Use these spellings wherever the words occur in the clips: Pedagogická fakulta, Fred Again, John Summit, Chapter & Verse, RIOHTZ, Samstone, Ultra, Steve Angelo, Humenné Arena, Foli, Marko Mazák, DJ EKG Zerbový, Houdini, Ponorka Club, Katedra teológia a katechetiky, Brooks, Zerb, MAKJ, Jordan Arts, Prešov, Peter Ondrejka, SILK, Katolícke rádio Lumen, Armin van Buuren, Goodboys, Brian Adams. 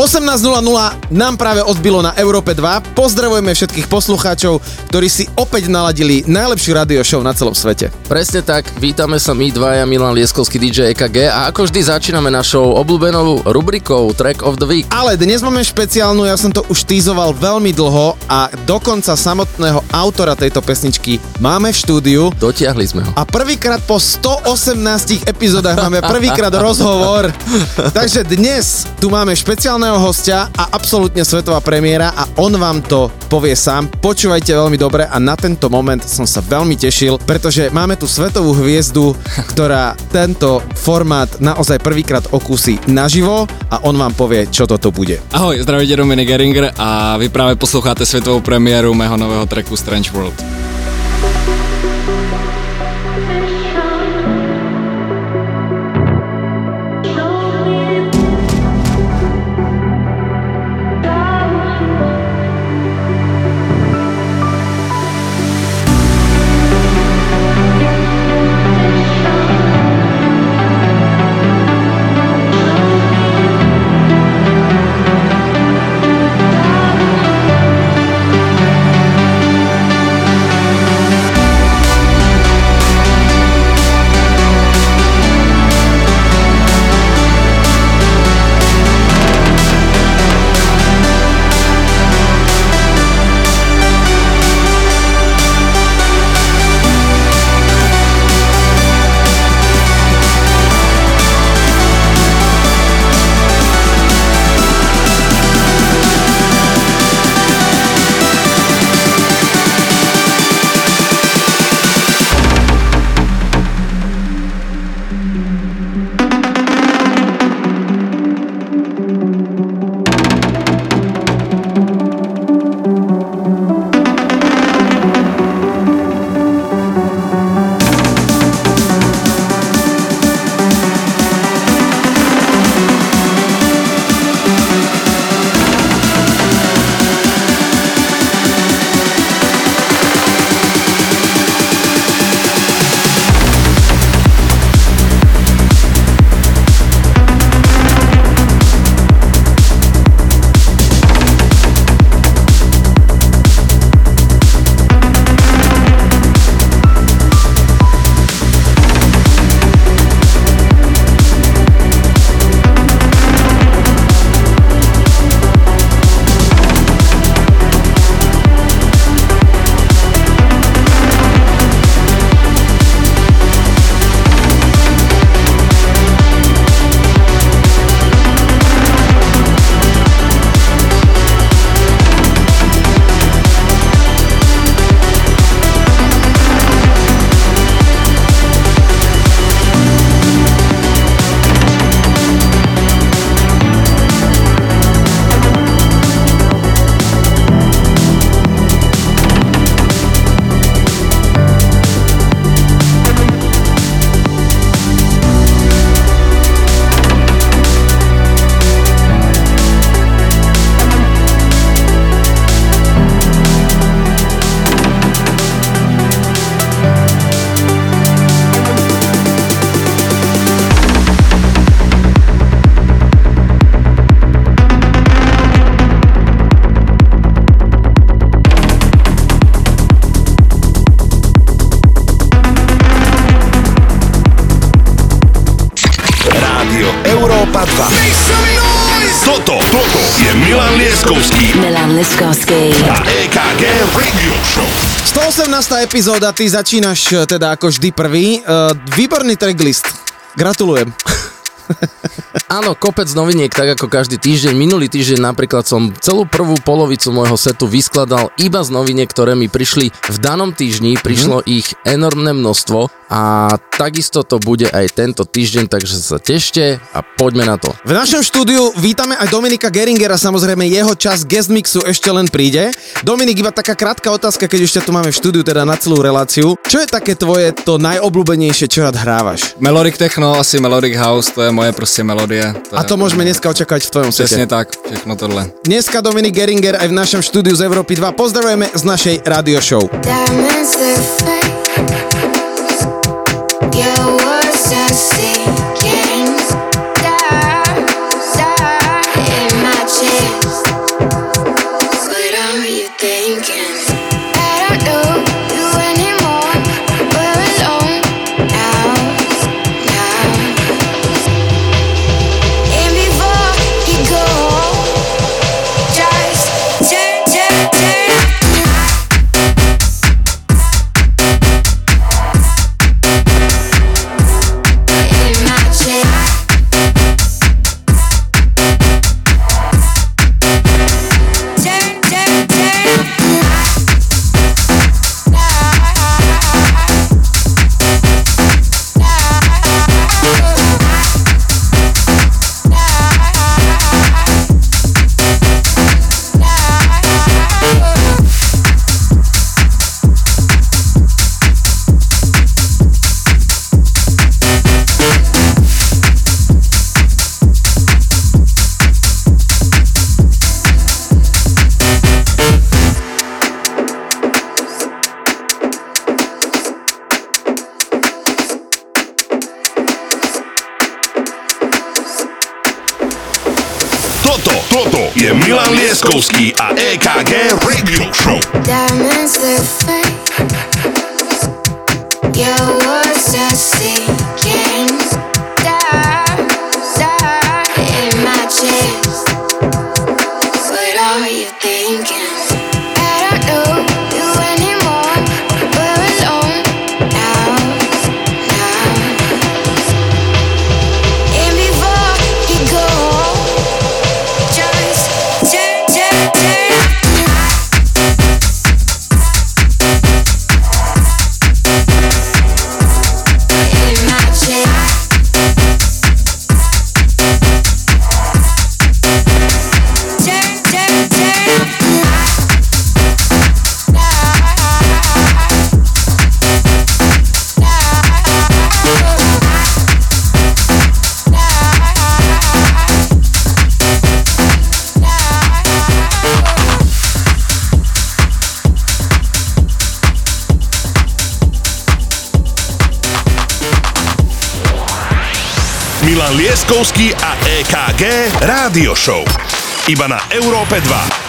18.00 nám práve odbilo na Európe 2. Pozdravujeme všetkých poslucháčov, ktorí si opäť naladili najlepšiu radio show na celom svete. Presne tak, vítame sa my dvaja, Milan Lieskovský, DJ EKG, a ako vždy začíname našou obľúbenou rubrikou Track of the Week. Ale dnes máme špeciálnu, ja som to už teasoval veľmi dlho a dokonca samotného autora tejto pesničky máme v štúdiu. Dotiahli sme ho. A prvýkrát po 118 epizódach máme prvýkrát rozhovor. Takže dnes tu máme špeciálnu hostia a absolútne svetová premiéra a on vám to povie sám. Počúvajte veľmi dobre a na tento moment som sa veľmi tešil, pretože máme tu svetovú hviezdu, ktorá tento formát naozaj prvýkrát okúsi naživo a on vám povie, čo toto bude. Ahoj, zdravíte Dominik Gehringer a vy práve posloucháte svetovú premiéru mého nového tracku Strange World. Epizóda, ty začínaš teda ako vždy prvý. Výborný tracklist. Gratulujem. Áno, kopec noviniek, tak ako každý týždeň. Minulý týždeň napríklad som celú prvú polovicu môjho setu vyskladal iba z noviniek, ktoré mi prišli v danom týždni. Prišlo ich enormné množstvo a takisto to bude aj tento týždeň, takže sa tešte a poďme na to. V našom štúdiu vítame aj Dominika Geringera, samozrejme jeho čas guest mixu ešte len príde. Dominik, iba taká krátka otázka, keď ešte tu máme v štúdiu, teda na celú reláciu. Čo je také tvoje to najobľúbenejšie, čo rád hrávaš? Melodic techno, asi Melodic house, to je moje proste melódie. A to môžeme dneska očakávať v tvojom sete. Presne tak, všechno tohle. Dneska Dominik Gehringer aj v našom štúdiu z Európy 2. Pozdravujeme z našej radio show. Toto je Milan Lieskovský a EKG Radio Show. Diamonds look fake. Your words are sinking. Stars in my chest. What are you thinking? I don't know you anymore. We're alone now. And before you go. Milan Lieskovský a EKG Rádio Show. Iba na Európe 2.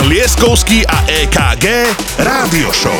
Lieskovský a EKG Rádio Show.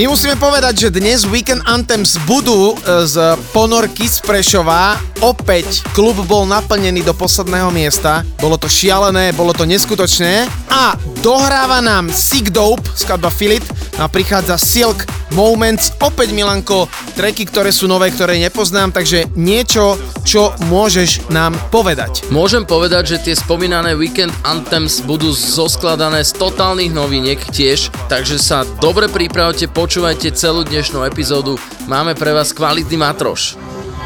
My musíme povedať, že dnes Weekend Anthems budú z Ponorky z Prešova. Opäť klub bol naplnený do posledného miesta. Bolo to šialené, bolo to neskutočné. A dohráva nám Sikdope, skladba Filit. A prichádza Silk Moments. Opäť, Milanko, tracky, ktoré sú nové, ktoré nepoznám. Takže niečo, čo môžeš nám povedať. Môžem povedať, že tie spomínané Weekend Anthems budú zoskladané z totálnych noviniek tiež. Takže sa dobre pripravte, počúvajte celú dnešnú epizódu. Máme pre vás kvalitný matroš.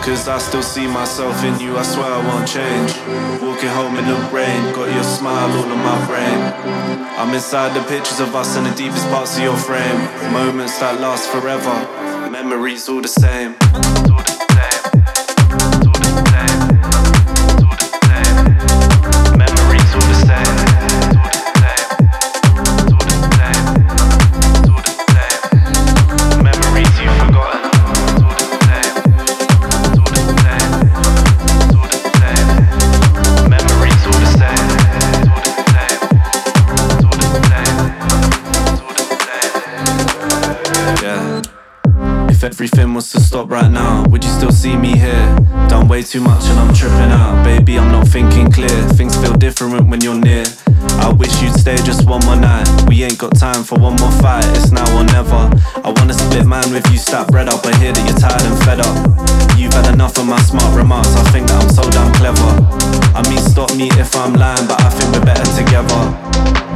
Cause I still see myself in you, I swear I won't change. Walking home in the rain, got your smile all on my brain. I'm inside the pictures of us in the deepest parts of your frame. Moments that last forever, memories all the same. Everything was to stop right now, would you still see me here? Done way too much and I'm tripping out. Baby, I'm not thinking clear. Things feel different when you're near. I wish you'd stay just one more night. We ain't got time for one more fight. It's now or never. I wanna split mine with you, stack bread up. I hear that you're tired and fed up. You've had enough of my smart remarks. I think that I'm so damn clever. I mean, stop me if I'm lying, but I think we're better together.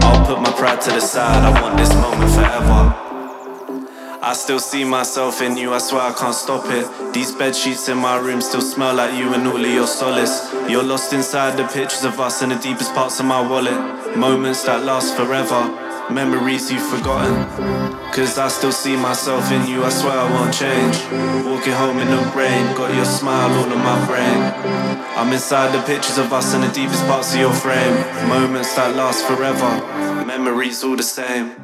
I'll put my pride to the side. I want this moment forever. I still see myself in you, I swear I can't stop it. These bed sheets in my room still smell like you and all of your solace. You're lost inside the pictures of us in the deepest parts of my wallet. Moments that last forever, memories you've forgotten. Cause I still see myself in you, I swear I won't change. Walking home in the rain, got your smile all on my brain. I'm inside the pictures of us in the deepest parts of your frame. Moments that last forever, memories all the same.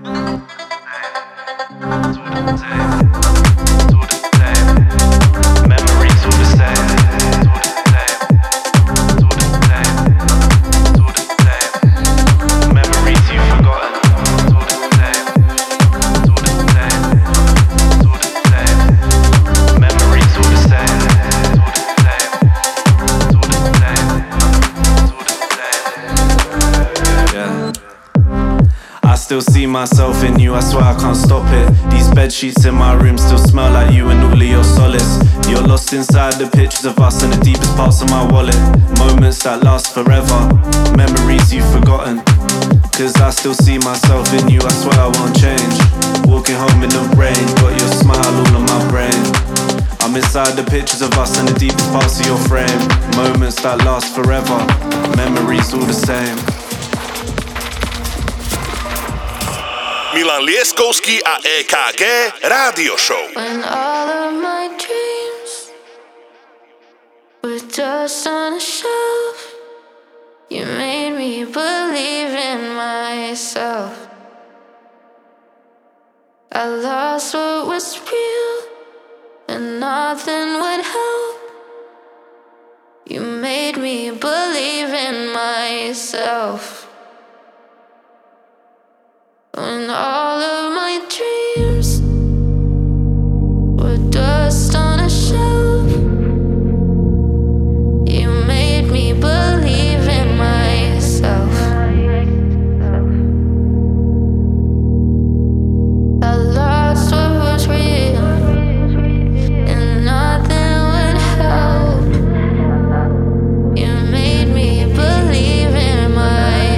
I still see myself in you, I swear I can't stop it. These bed sheets in my room still smell like you and all of your solace. You're lost inside the pictures of us in the deepest parts of my wallet. Moments that last forever, memories you've forgotten. Cause I still see myself in you, I swear I won't change. Walking home in the rain, got your smile all on my brain. I'm inside the pictures of us in the deepest parts of your frame. Moments that last forever, memories all the same. Milan Lieskovský a EKG Rádio Show. When all of my dreams were just on a shelf, you made me believe in myself. I lost what was real and nothing would help. You made me believe in myself. When all of my dreams were dust on a shelf, you made me believe in myself. I lost what was real and nothing would help. You made me believe in myself.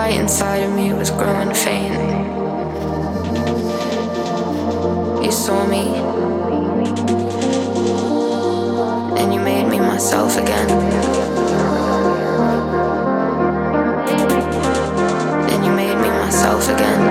light inside of me was growing faint. You saw me, and you made me myself again. And you made me myself again.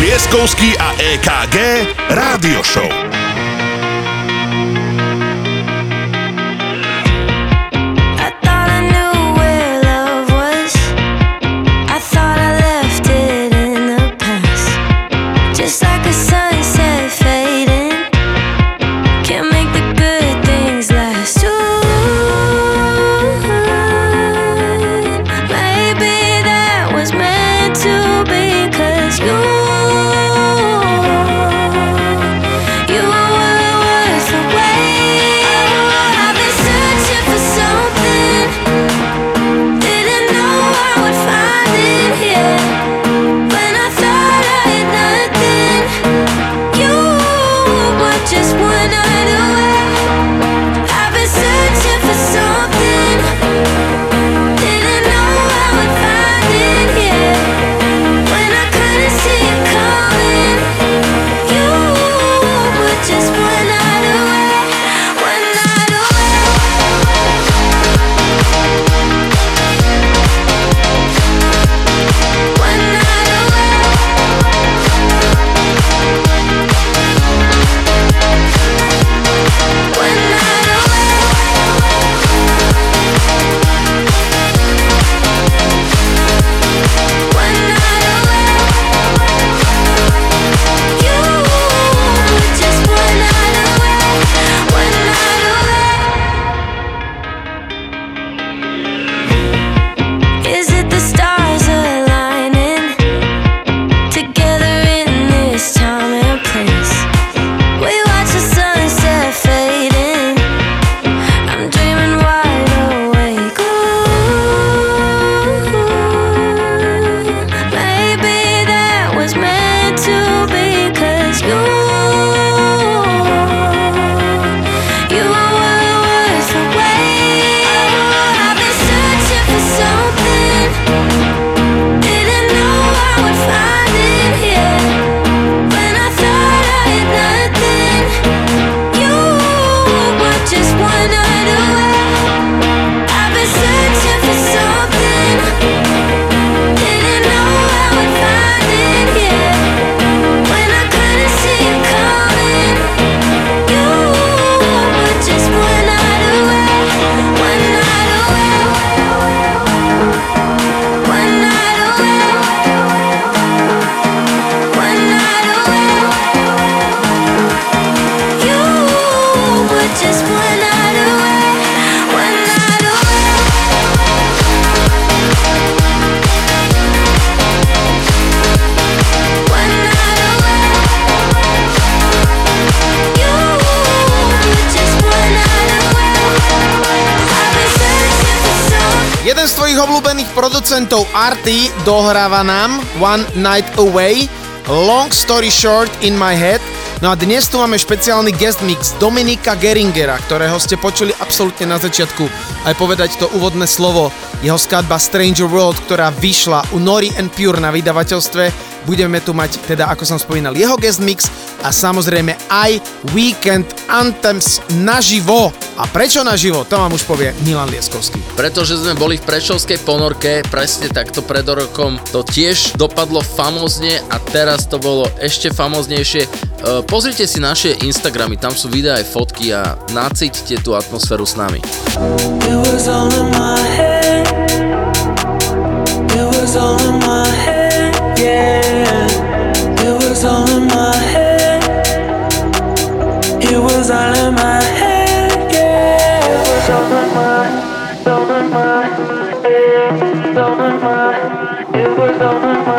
Lieskovský a EKG Rádio Show. You jeden z tvojich obľúbených producentov Arty dohráva nám One Night Away, Long Story Short in My Head. No a dnes tu máme špeciálny guest mix Dominika Gehringera, ktorého ste počuli absolútne na začiatku. Aj povedať to úvodné slovo, jeho skladba Stranger World, ktorá vyšla u Nory En Pure na vydavateľstve. Budeme tu mať, teda ako som spomínal, jeho guest mix a samozrejme aj Weekend Anthems naživo. A prečo naživo? To vám už povie Milan Lieskovský. Pretože sme boli v Prešovskej Ponorke, presne takto pred rokom. To tiež dopadlo famózne a teraz to bolo ešte famóznejšie. Pozrite si naše Instagramy, tam sú videá aj fotky a nacítite tú atmosféru s nami. It was all in my head. It was all in my head. Yeah. It was all in my head. It was all in my head. Yeah. It was all in my, all in my head. All in my. It was all in my head. It was all in my. All in my.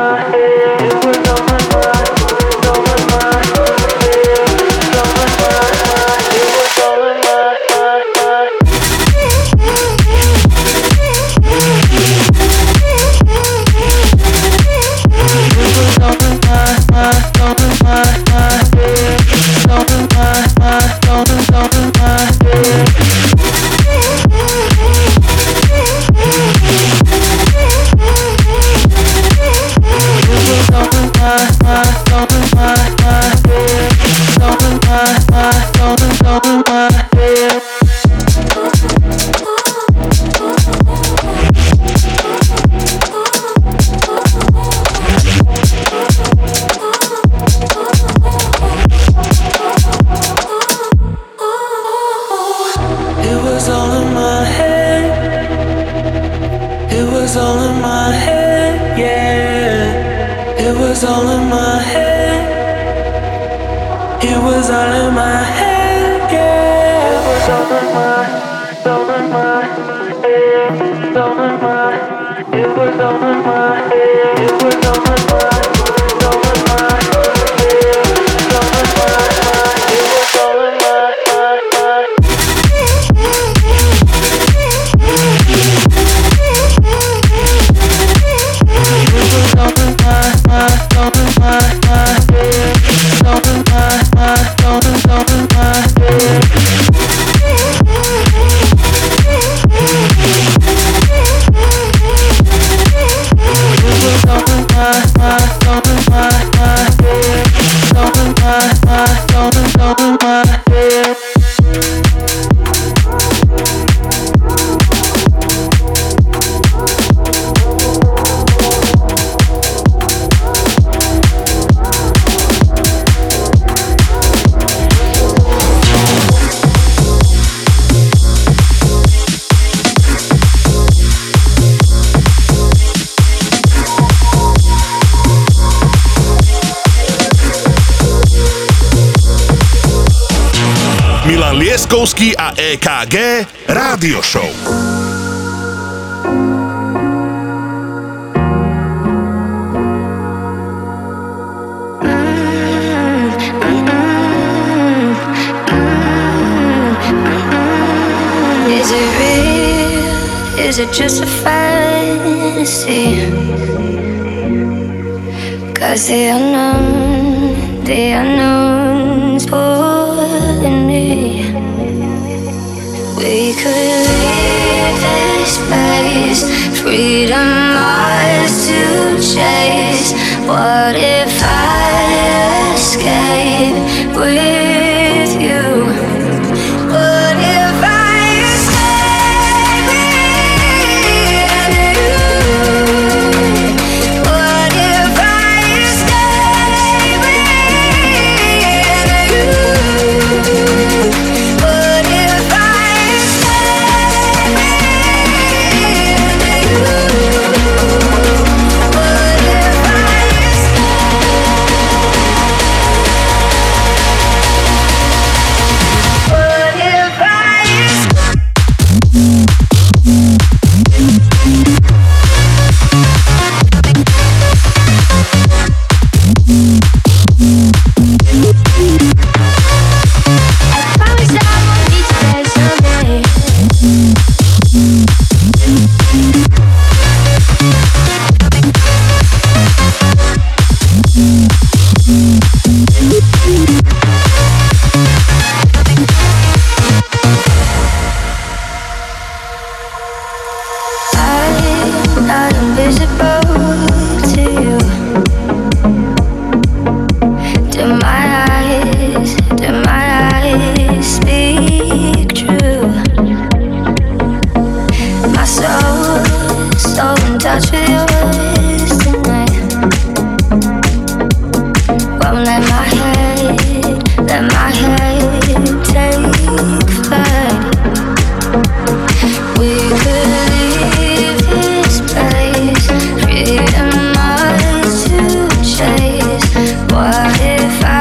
Lieskovský a EKG Rádio Show. Do my eyes speak true? My soul's so in touch with yours tonight. Won't let my head take flight. We could leave this place, freedom ours to chase. What if I?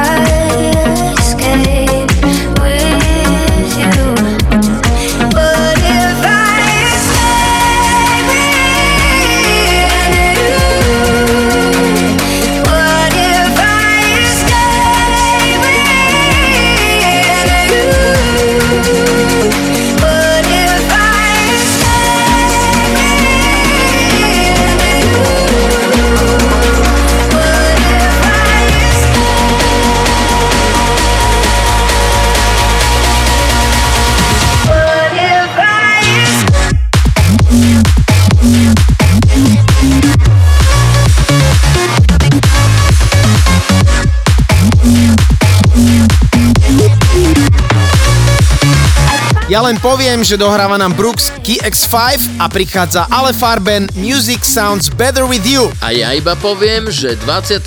Ja len poviem, že dohráva nám Brooks KX5 a prichádza Alle Farben Music Sounds Better With You. A ja iba poviem, že 23.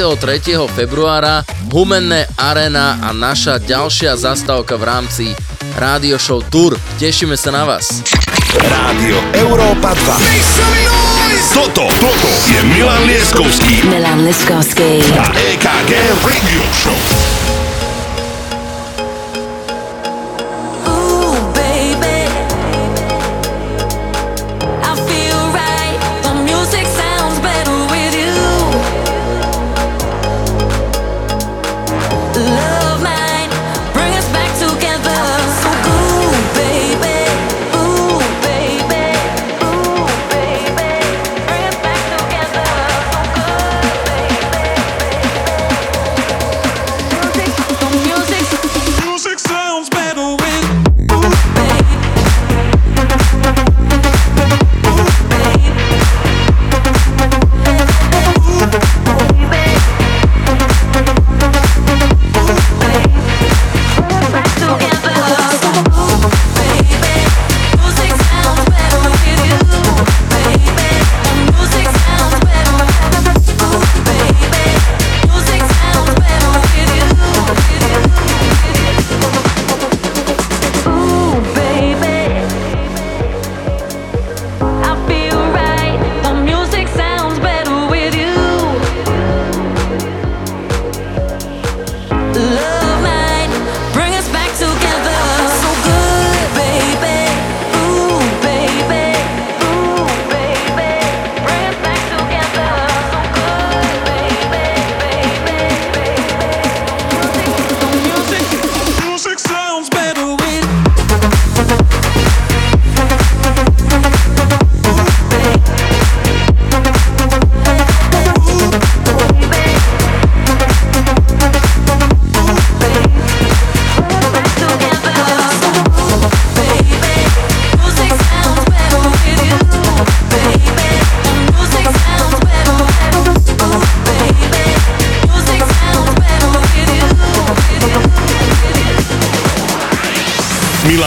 februára Humenné Arena a naša ďalšia zastávka v rámci Rádio Show Tour. Tešíme sa na vás. Rádio Europa 2. Toto je Milan Lieskovský. A EKG Radio Show.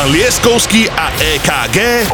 Lieskovský a EKG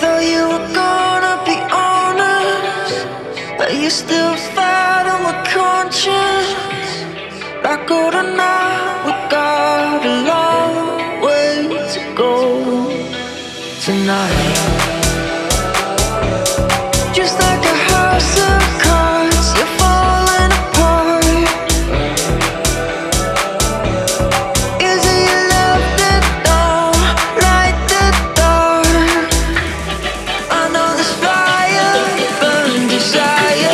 thought you were gonna be honest, but you still fight on my conscience. Like all the night, we got a long way to go tonight. Just like a house of cards, you're falling apart. Desire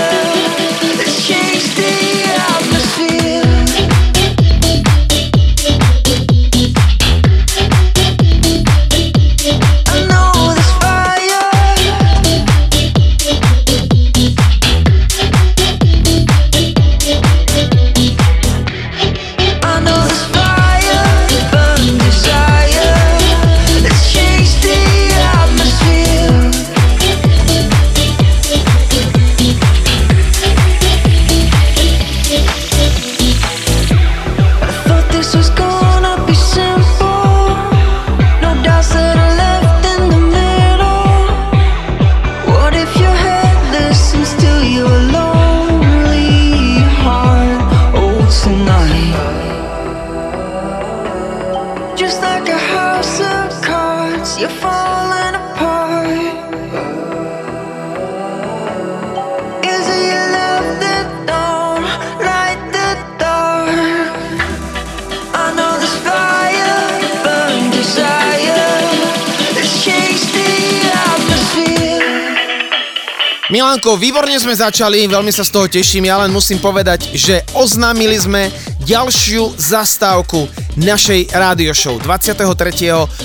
Milanko, výborne sme začali, veľmi sa z toho teším, ja len musím povedať, že oznámili sme ďalšiu zastávku našej rádio show. 23.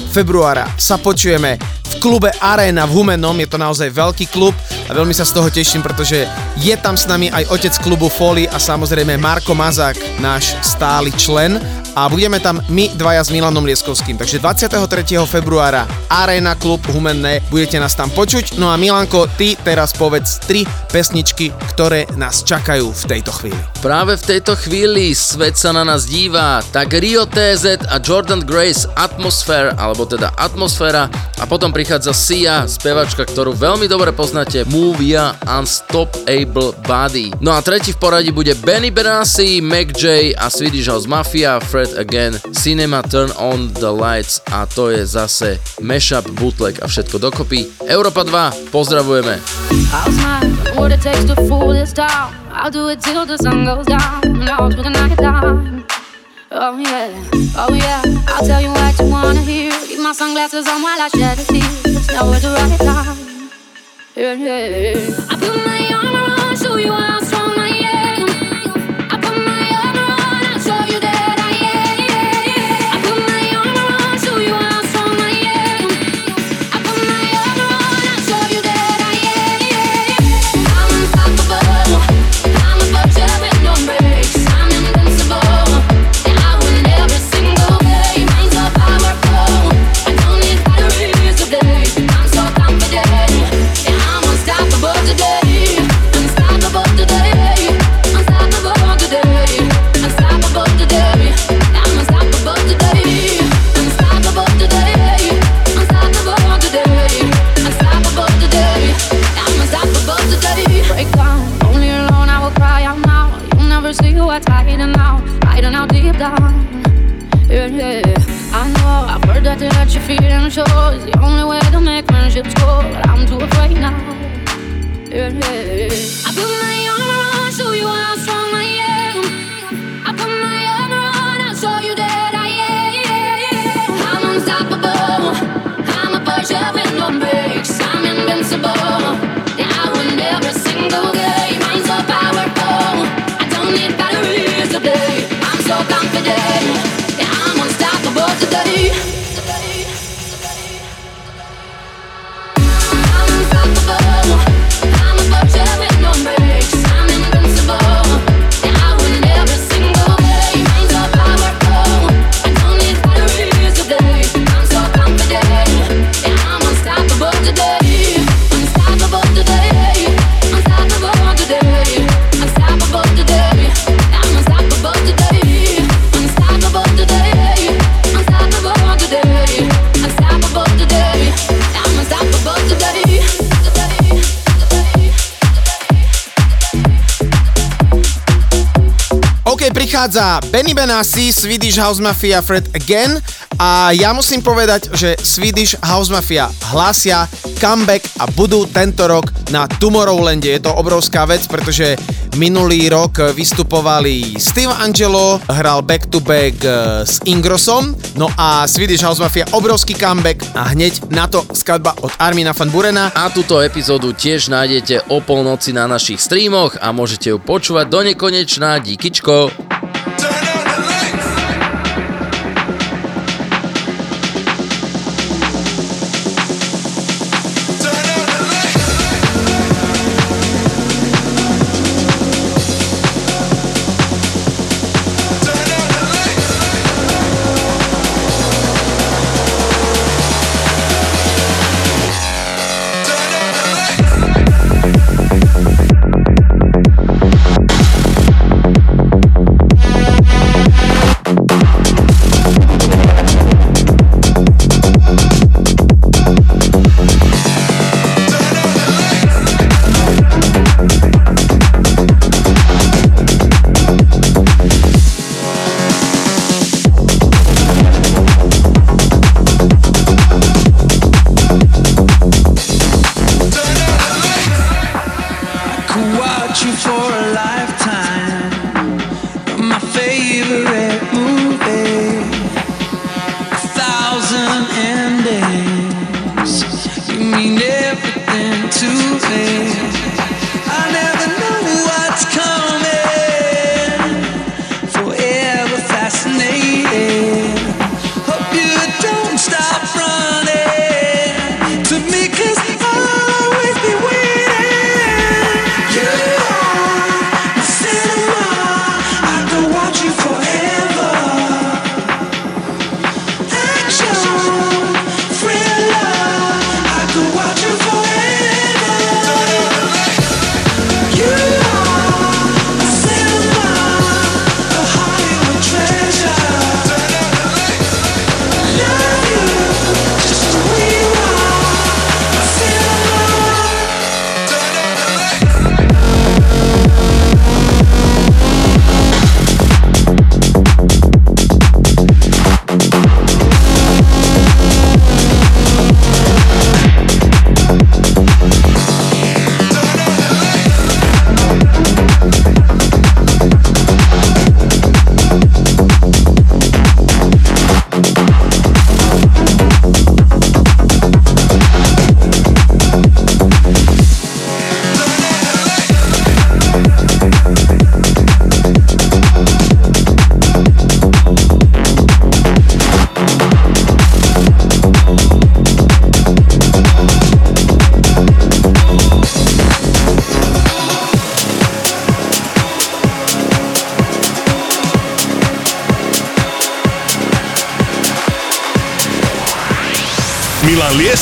februára sa počujeme v klube Arena v Humennom, je to naozaj veľký klub a veľmi sa z toho teším, pretože je tam s nami aj otec klubu Foli a samozrejme Marko Mazák, náš stály člen, a budeme tam my dvaja s Milanom Lieskovským. Takže 23. februára Arena klub Humenné, budete nás tam počuť. No a Milanko, ty teraz povedz 3 pesničky, ktoré nás čakajú v tejto chvíli. Práve v tejto chvíli svet sa na nás dívá, tak RIOHTZ a Jordan Grace Atmosphere, alebo teda Atmosféra, a potom prichádza Sia, spevačka, ktorú veľmi dobre poznáte, Move Ya Unstoppable Body. No a tretí v poradí bude Benny Benassi, MAKJ a Swedish House Mafia, Fred Again, Cinema Turn On The Lights, a to je zase mashup, bootleg a všetko dokopy. Europa 2, pozdravujeme. Za Benny Benassi, Swedish House Mafia, Fred Again, a ja musím povedať, že Swedish House Mafia hlásia comeback a budú tento rok na Tomorrowlande. Je to obrovská vec, pretože minulý rok vystupovali Steve Angelo, hral back to back s Ingrossom, no a Swedish House Mafia obrovský comeback a hneď na to skladba od Armina van Burena. A túto epizódu tiež nájdete o polnoci na našich streamoch a môžete ju počúvať do nekonečná. Díkyčko. Milan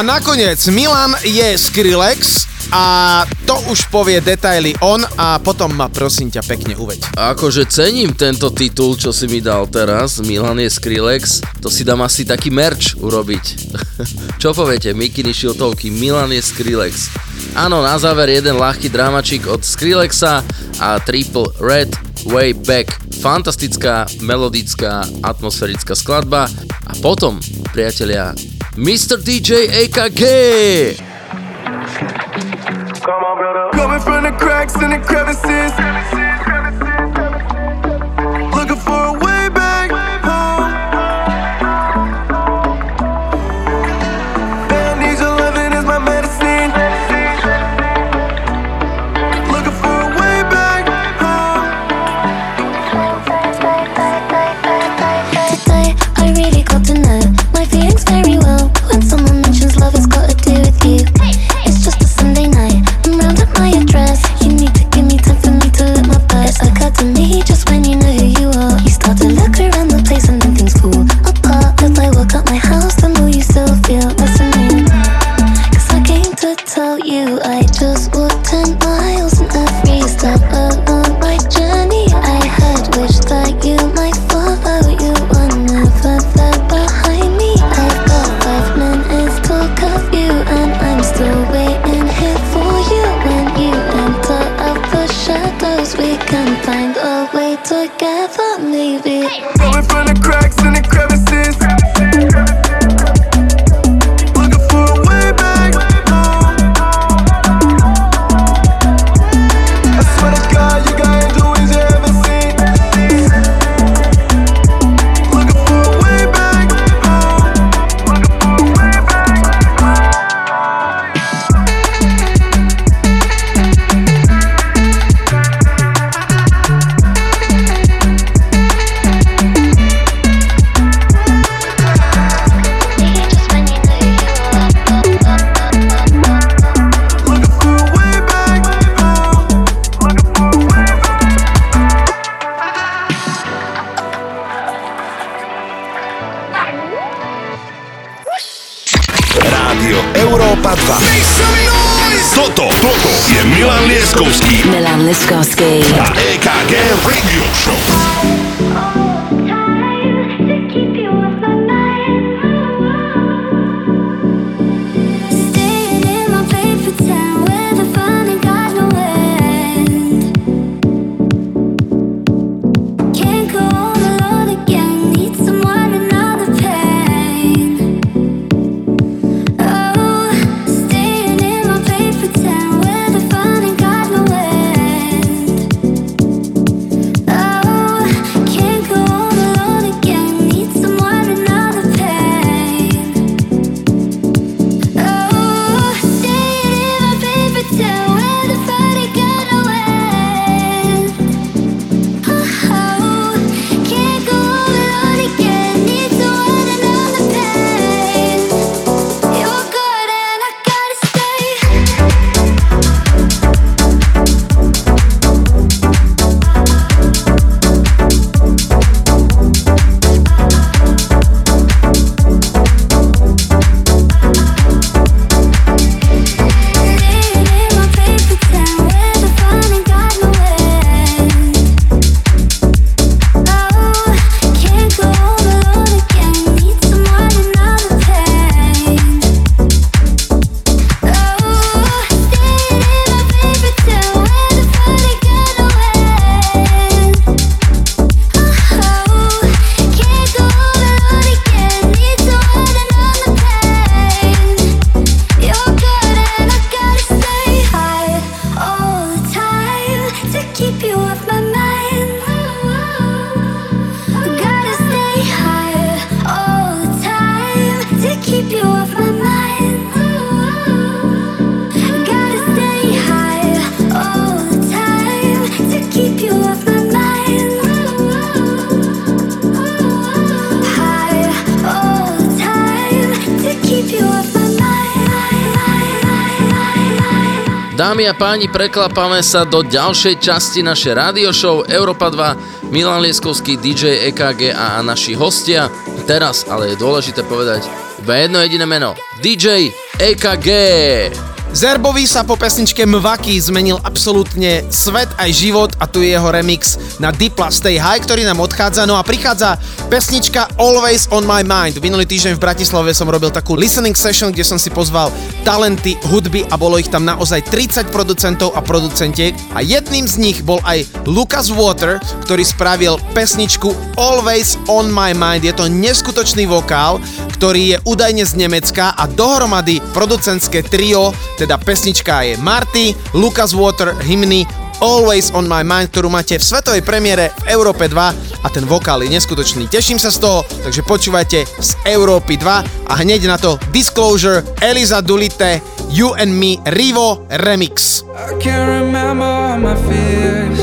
A nakoniec Milan je Skrillex a to už povie detaily on a potom ma prosím ťa pekne uveď. Akože cením tento titul, čo si mi dal teraz, Milan je Skrillex, to si dám asi taký merch urobiť. Čo poviete, mikiny šiltovky, Milan je Skrillex. Áno, na záver jeden ľahký drámačik od Skrillexa a Triple Red Way Back. Fantastická, melodická, atmosférická skladba a potom, priatelia, Mr. DJ EKG! Come on, brother. Coming from the cracks and the crevices. Looking for a way back home. Bandage loving is my medicine. Looking for a way back home. Today, I really got to know my feelings very well. Keep you up. Dámy a páni, preklapame sa do ďalšej časti našej rádio show Europa 2, Milan Lieskovský, DJ EKG a naši hostia. Teraz ale je dôležité povedať iba jedno jediné meno. DJ EKG! Zerbový sa po pesničke Mvaki zmenil absolútne svet aj život a tu je jeho remix na Dipla Stay High, ktorý nám odchádza. No a prichádza pesnička Always on my mind. Minulý týždeň v Bratislave som robil takú listening session, kde som si pozval talenty hudby a bolo ich tam naozaj 30 producentov a producentiek a jedným z nich bol aj LVCAS WATTER, ktorý spravil pesničku Always on my mind. Je to neskutočný vokál, ktorý je údajne z Nemecka a dohromady producentské trio, teda pesnička je Marty, LVCAS WATTER, hymny Always on my mind, ktorú máte v svetovej premiére v Európe 2 a ten vokál je neskutočný. Teším sa z toho, takže počúvajte z Európy 2 a hneď na to Disclosure, Eliza Doolittle, You and Me, Rivo Remix. I can't remember all my fears,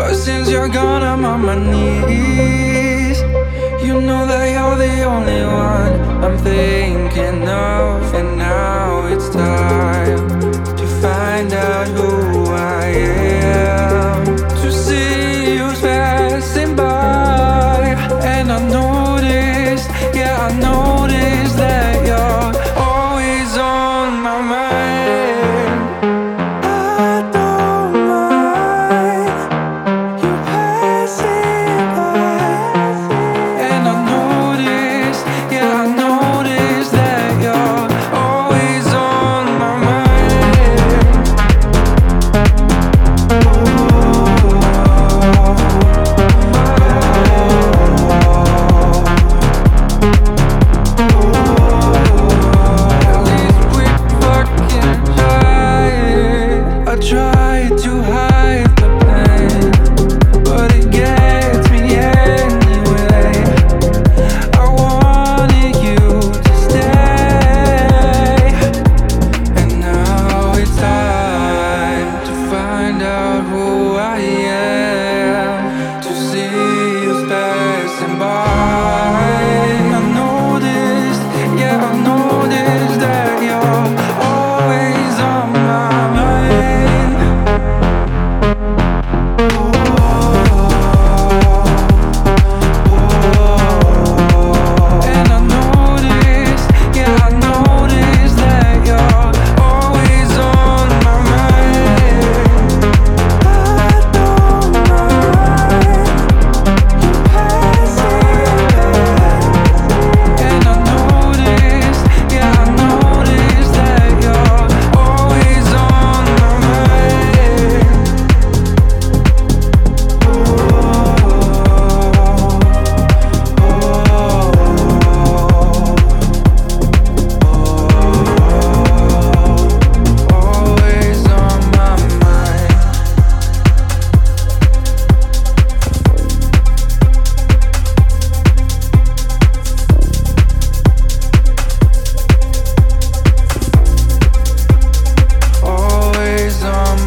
but since you're gone I'm on my knees. You know that you're the only one I'm thinking of, and now it's time to find out who I am, to see you passing by. And I noticed, yeah, I noticed that you're always on my mind. I don't mind you passing by. And I noticed, yeah, I noticed that you're always on my mind. At least we fucking tried. I tried to hide the pain, but it gets me anyway. I wanted you to stay, and now it's time to find out who I am, to see you passing by. And I noticed, yeah, I noticed that you're always on my mind. And I noticed, yeah, I noticed that you're always on my mind. I don't mind you passing by. And I noticed, yeah, I noticed that you're always on my mind. Always on my mind. Always on my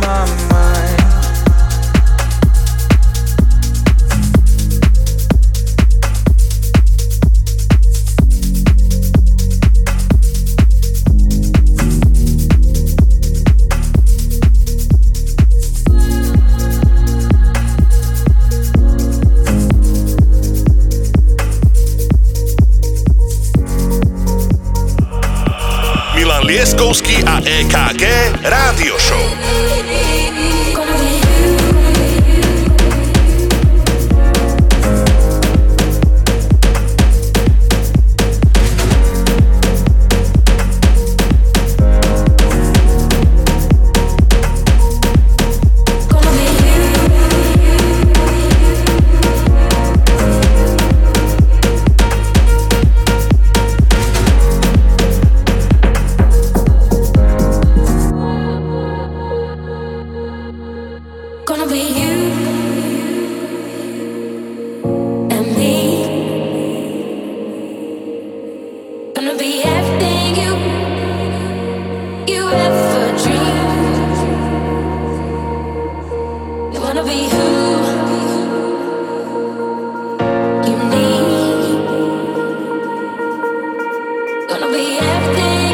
mind. Milan Lieskovský a EKG Rádio Show. Gonna be you and me. Gonna be everything you ever dreamed. You wanna be who you need. Gonna be everything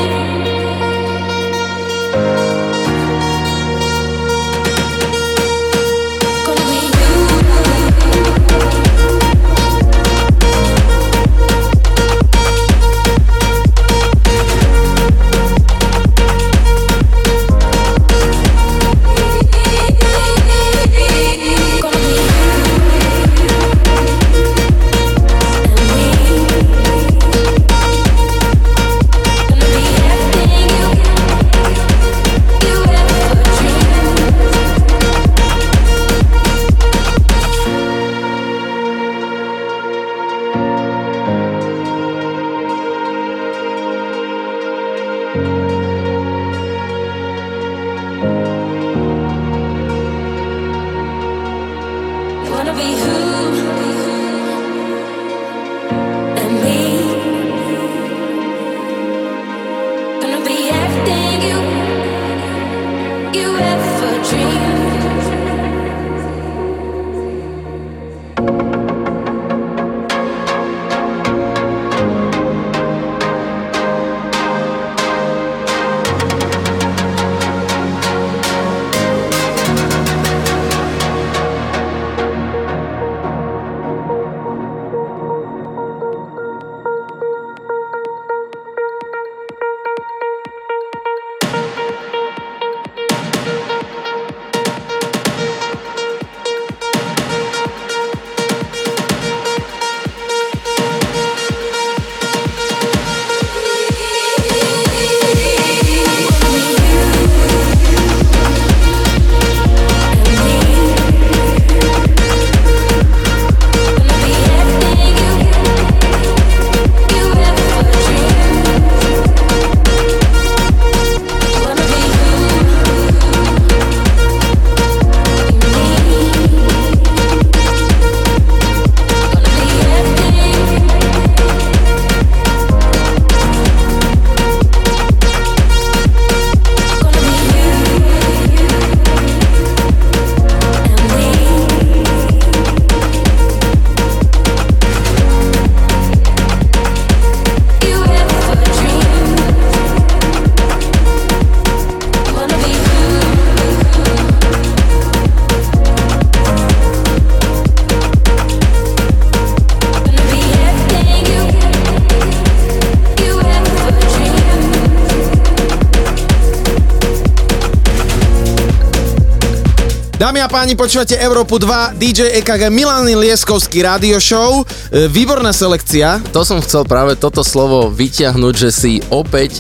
Dámy a páni, počúvate Európu 2, DJ EKG, Milan Lieskovský rádio show. Výborná selekcia. To som chcel práve toto slovo vyťahnuť, že si opäť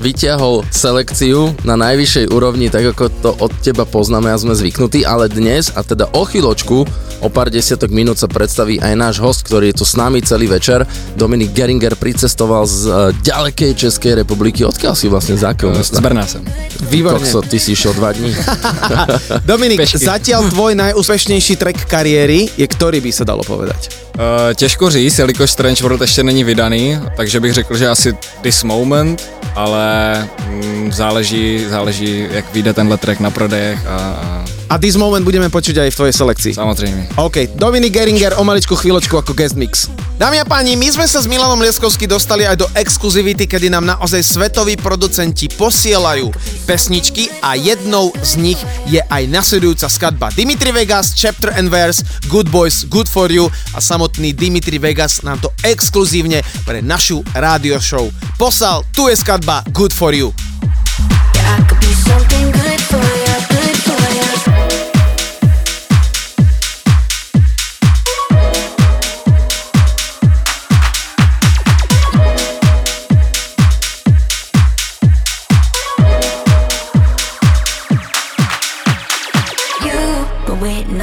vyťahol selekciu na najvyššej úrovni, tak ako to od teba poznáme a sme zvyknutí, ale dnes, a teda o chvíľočku, o pár desiatok minút sa predstaví aj náš host, ktorý je tu s nami celý večer. Dominik Gehringer pricestoval z ďalekej Českej republiky. Odkiaľ si vlastne zákon? Z Brna som. Výborné. Kokso, ty si išiel 2 dní. Dominik, pešky. Zatiaľ tvoj najúspešnejší track kariéry je který by se dalo povedať? Těžko říct, jelikož Strange World ještě není vydaný, takže bych řekl, že asi This Moment, ale záleží, jak vyjde tenhle track na prodejech a This Moment budeme počuť aj v tvojej selekcii. Samozrejme. OK, Dominik Gehringer o maličku chvíľočku ako guest mix. Dámy a páni, my sme sa s Milanom Lieskovským dostali aj do exkluzivity, kedy nám naozaj svetoví producenti posielajú pesničky a jednou z nich je aj nasledujúca skladba. Dimitri Vegas, Chapter and Verse, Good Boys, Good For You a samotný Dimitri Vegas nám to exkluzívne pre našu rádio show poslal. Tu je skladba Good For You.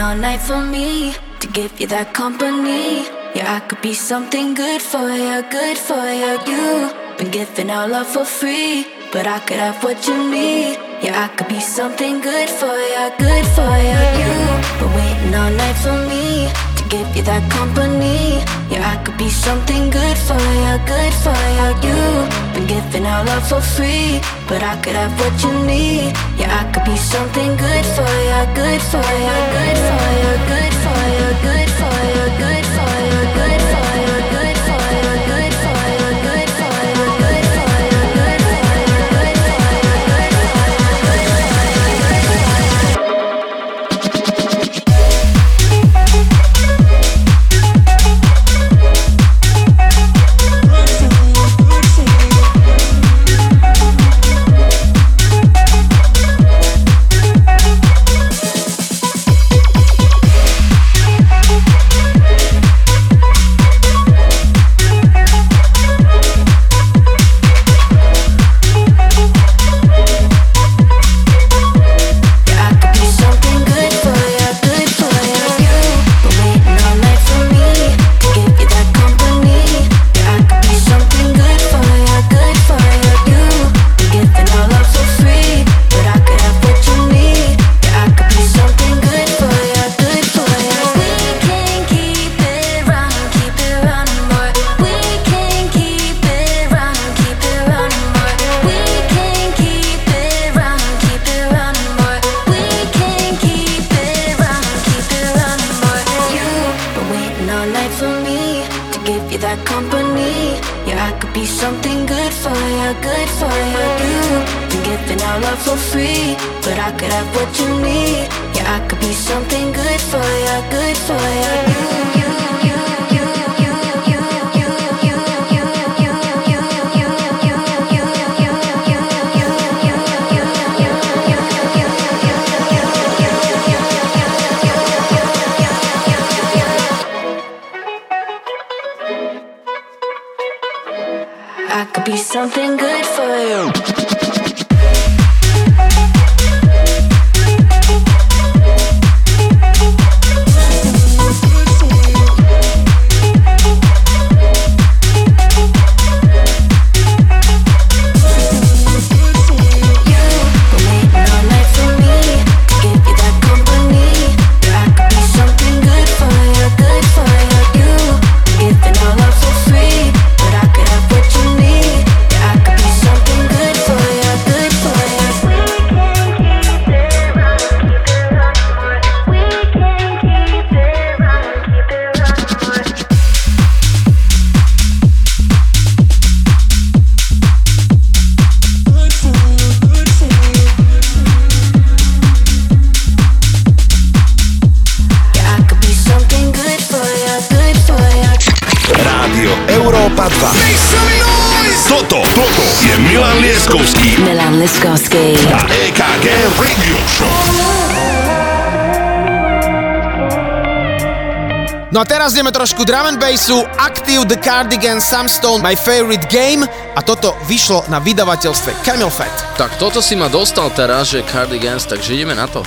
All night for me to give you that company. Yeah, I could be something good for you, good for you. You've been giving all love for free, but I could have what you need. Yeah, I could be something good for you, good for you. You've been waiting all night for me to give you that company. Yeah, I could be something good for you, good for you. You've been giving all love for free, but I could have what you need. Yeah, I could be something good for you, good for you, good for you, good for you, good for you, good for you, good for you, good for you, good for you, good for you, good for you, good for you, good for you. Milan Lieskovský a EKG Radio Show. No a teraz ideme trošku drum and bassu, Active, The Cardigans, Sam Stone, My Favorite Game a toto vyšlo na vydavateľstve Camel Fat. Tak toto si ma dostal teraz, že Cardigans, takže ideme na to.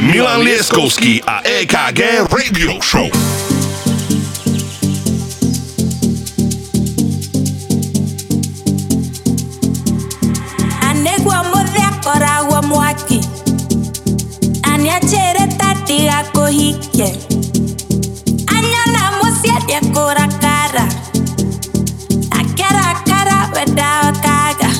Milan Lieskovský a EKG Radio Show. Anegwa modhakora wa mwaki Anyachere tati ako hike Anyana musia dekora kara Akera kara wedawa kaga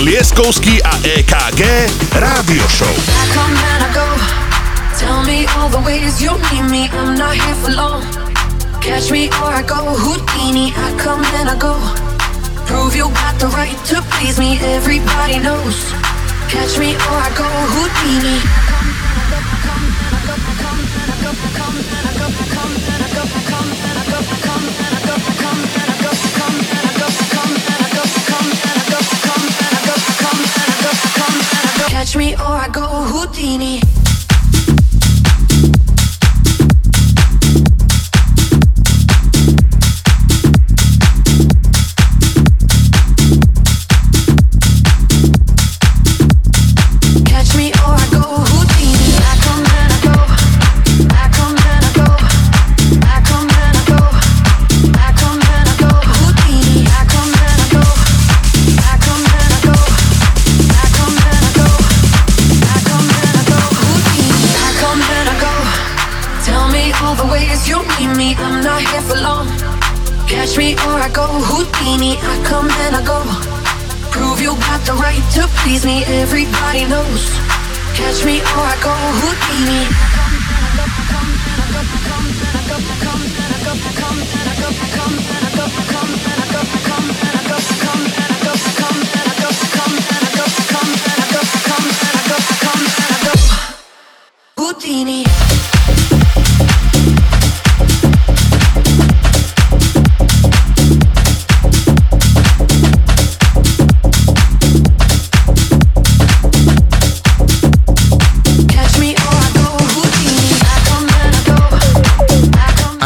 Milan Lieskovský a EKG Rádio Show. Tell me all the ways you need me, I'm not here for long. Catch me or I go Houdini, I come and I go. Prove you got the right to please me, everybody knows. Catch me or I go Houdini. Catch me or I go Houdini. I come and I go. Prove you got the right to please me. Everybody knows. Catch me or I go Houdini. Houdini.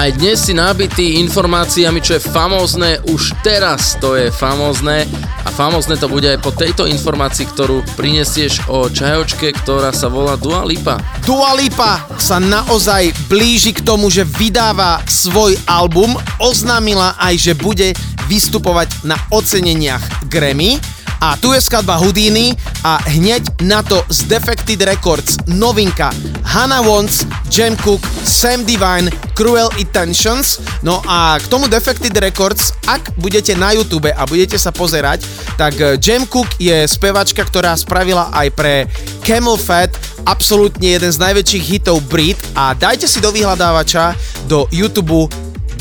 Aj dnes si nabitý informáciami, čo je famózne, už teraz to je famózne a famózne to bude aj po tejto informácii, ktorú prinesieš o čajočke, ktorá sa volá Dua Lipa. Dua Lipa sa naozaj blíži k tomu, že vydáva svoj album, oznámila aj, že bude vystupovať na oceneniach Grammy. A tu je skladba Houdini a hneď na to z Defected Records novinka Hannah Wants, Jem Cooke, Sam Divine, Cruel Intentions. No a k tomu Defected Records, ak budete na YouTube a budete sa pozerať, tak Jem Cooke je spevačka, ktorá spravila aj pre Camel Fat absolútne jeden z najväčších hitov Brit a dajte si do vyhľadávača do YouTube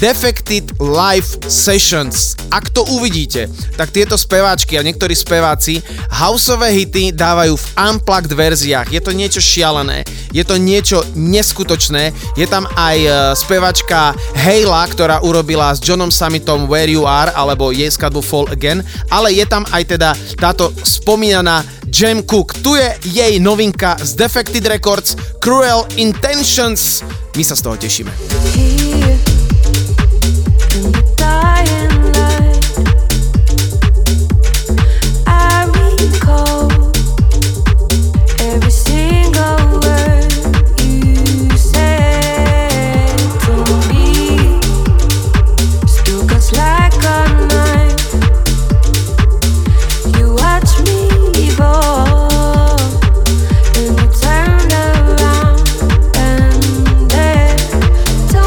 Defected Live Sessions. Ak to uvidíte, tak tieto speváčky a niektorí speváci houseové hity dávajú v unplugged verziách. Je to niečo šialené, je to niečo neskutočné. Je tam aj speváčka Heyla, ktorá urobila s Johnom Summitom Where You Are, alebo jej skladbu Fall Again, ale je tam aj teda táto spomínaná Jem Cooke. Tu je jej novinka z Defected Records Cruel Intentions. My sa z toho tešíme. Tell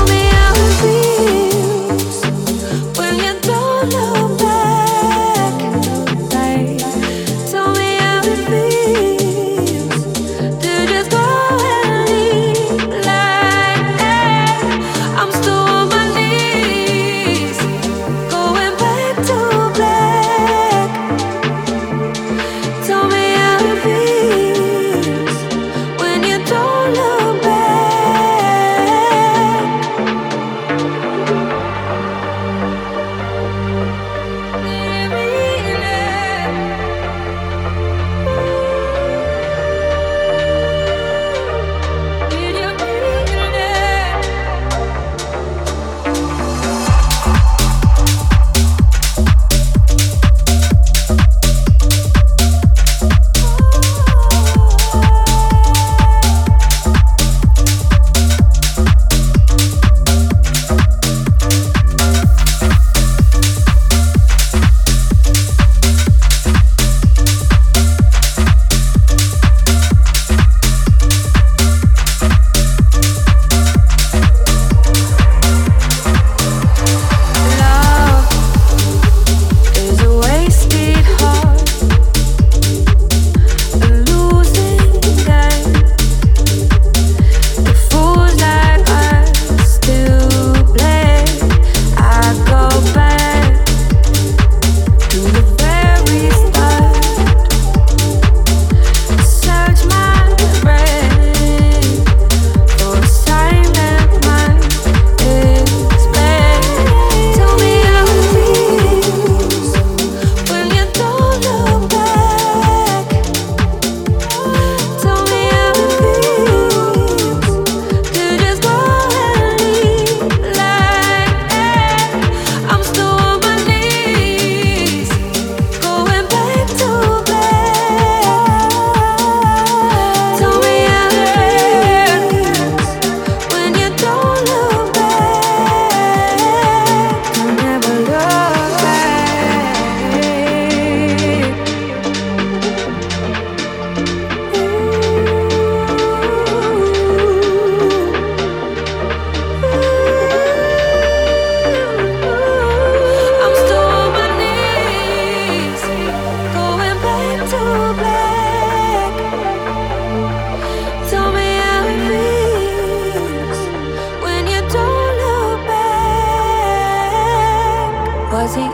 me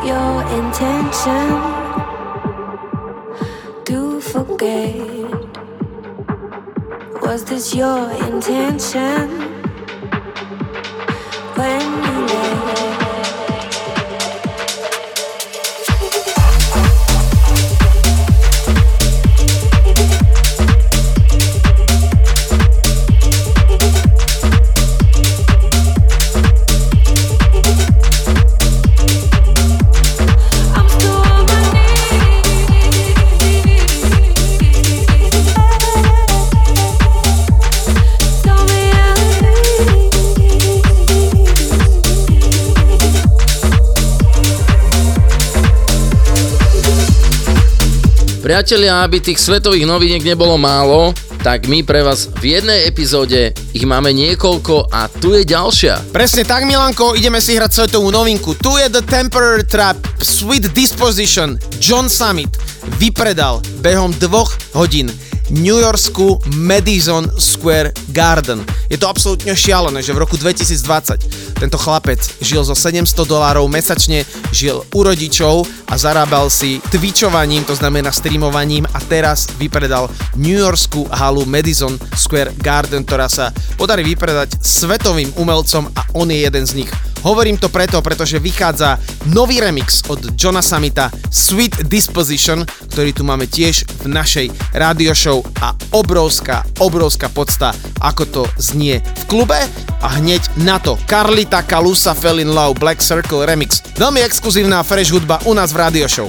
your intention to forget. Was this your intention when you left? Priatelia, aby tých svetových noviniek nebolo málo, tak my pre vás v jednej epizóde ich máme niekoľko a tu je ďalšia. Presne tak, Milanko, ideme si hrať svetovú novinku. Tu je The Temporary Trap, Sweet Disposition, John Summit vypredal behom 2 hodín New Yorkskú Madison Square Garden. Je to absolútne šialené, že v roku 2020 tento chlapec žil zo $700 mesačne, žil u rodičov a zarábal si twitchovaním, to znamená streamovaním, a teraz vypredal New Yorkskú halu Madison Square Garden, ktorá sa podarí vypredať svetovým umelcom a on je jeden z nich. Hovorím to preto, pretože vychádza nový remix od Johna Summita Sweet Disposition, ktorý tu máme tiež v našej rádio show a obrovská podsta, ako to znie v klube. A hneď na to Carlita Kalusa Fell in Love Black Circle Remix. Veľmi exkluzívna fresh hudba u nás v rádio show.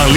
Milan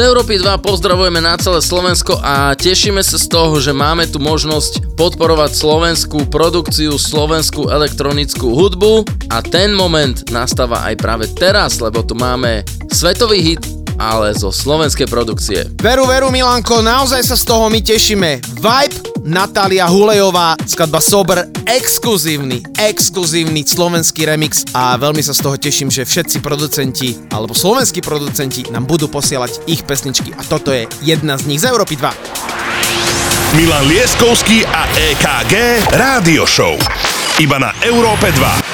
Z Európy 2 pozdravujeme na celé Slovensko a tešíme sa z toho, že máme tu možnosť podporovať slovenskú produkciu, slovenskú elektronickú hudbu a ten moment nastáva aj práve teraz, lebo tu máme svetový hit, ale zo slovenskej produkcie. Veru, Milanko, naozaj sa z toho my tešíme. Vibe, Natália Hulejová, skladba Sober, exkluzívny slovenský remix a veľmi sa z toho teším, že všetci producenti alebo slovenskí producenti nám budú posielať ich pesničky a toto je jedna z nich z Európy 2. Milan Lieskovský a EKG Rádio Show iba na Európe 2.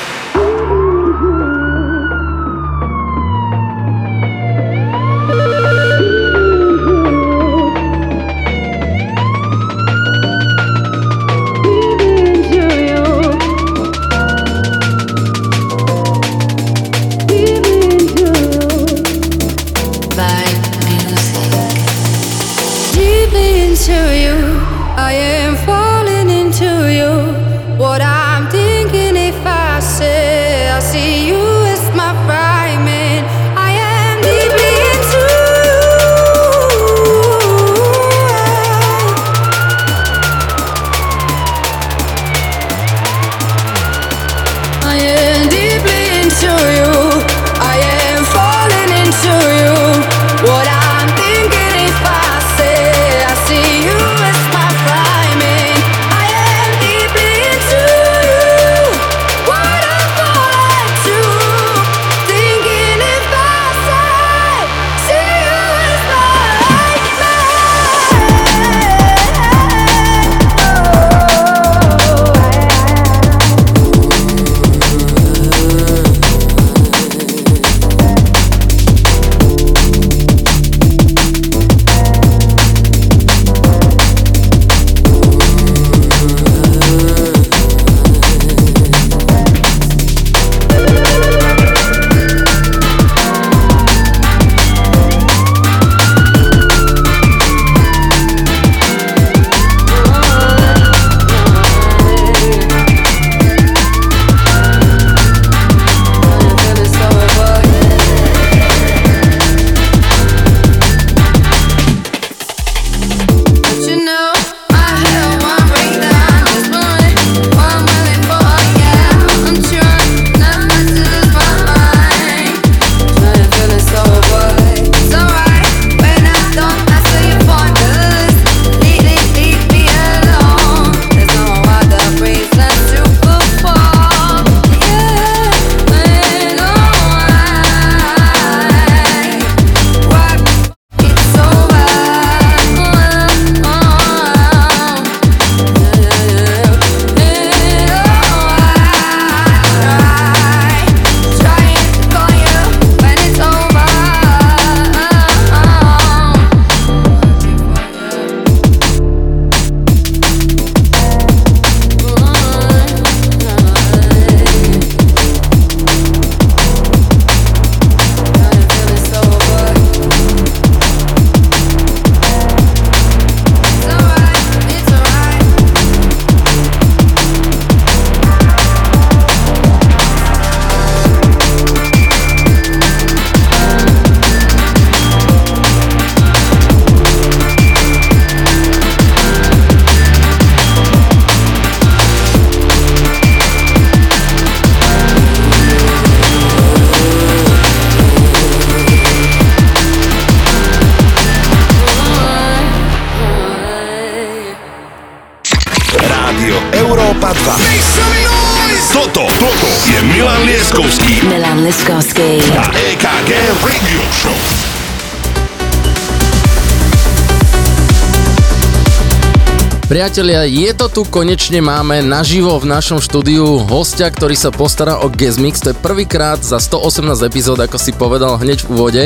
Priatelia, je to tu, konečne máme naživo v našom štúdiu hostia, ktorý sa postará o guest mix. To je prvýkrát za 118 epizód, ako si povedal hneď v úvode.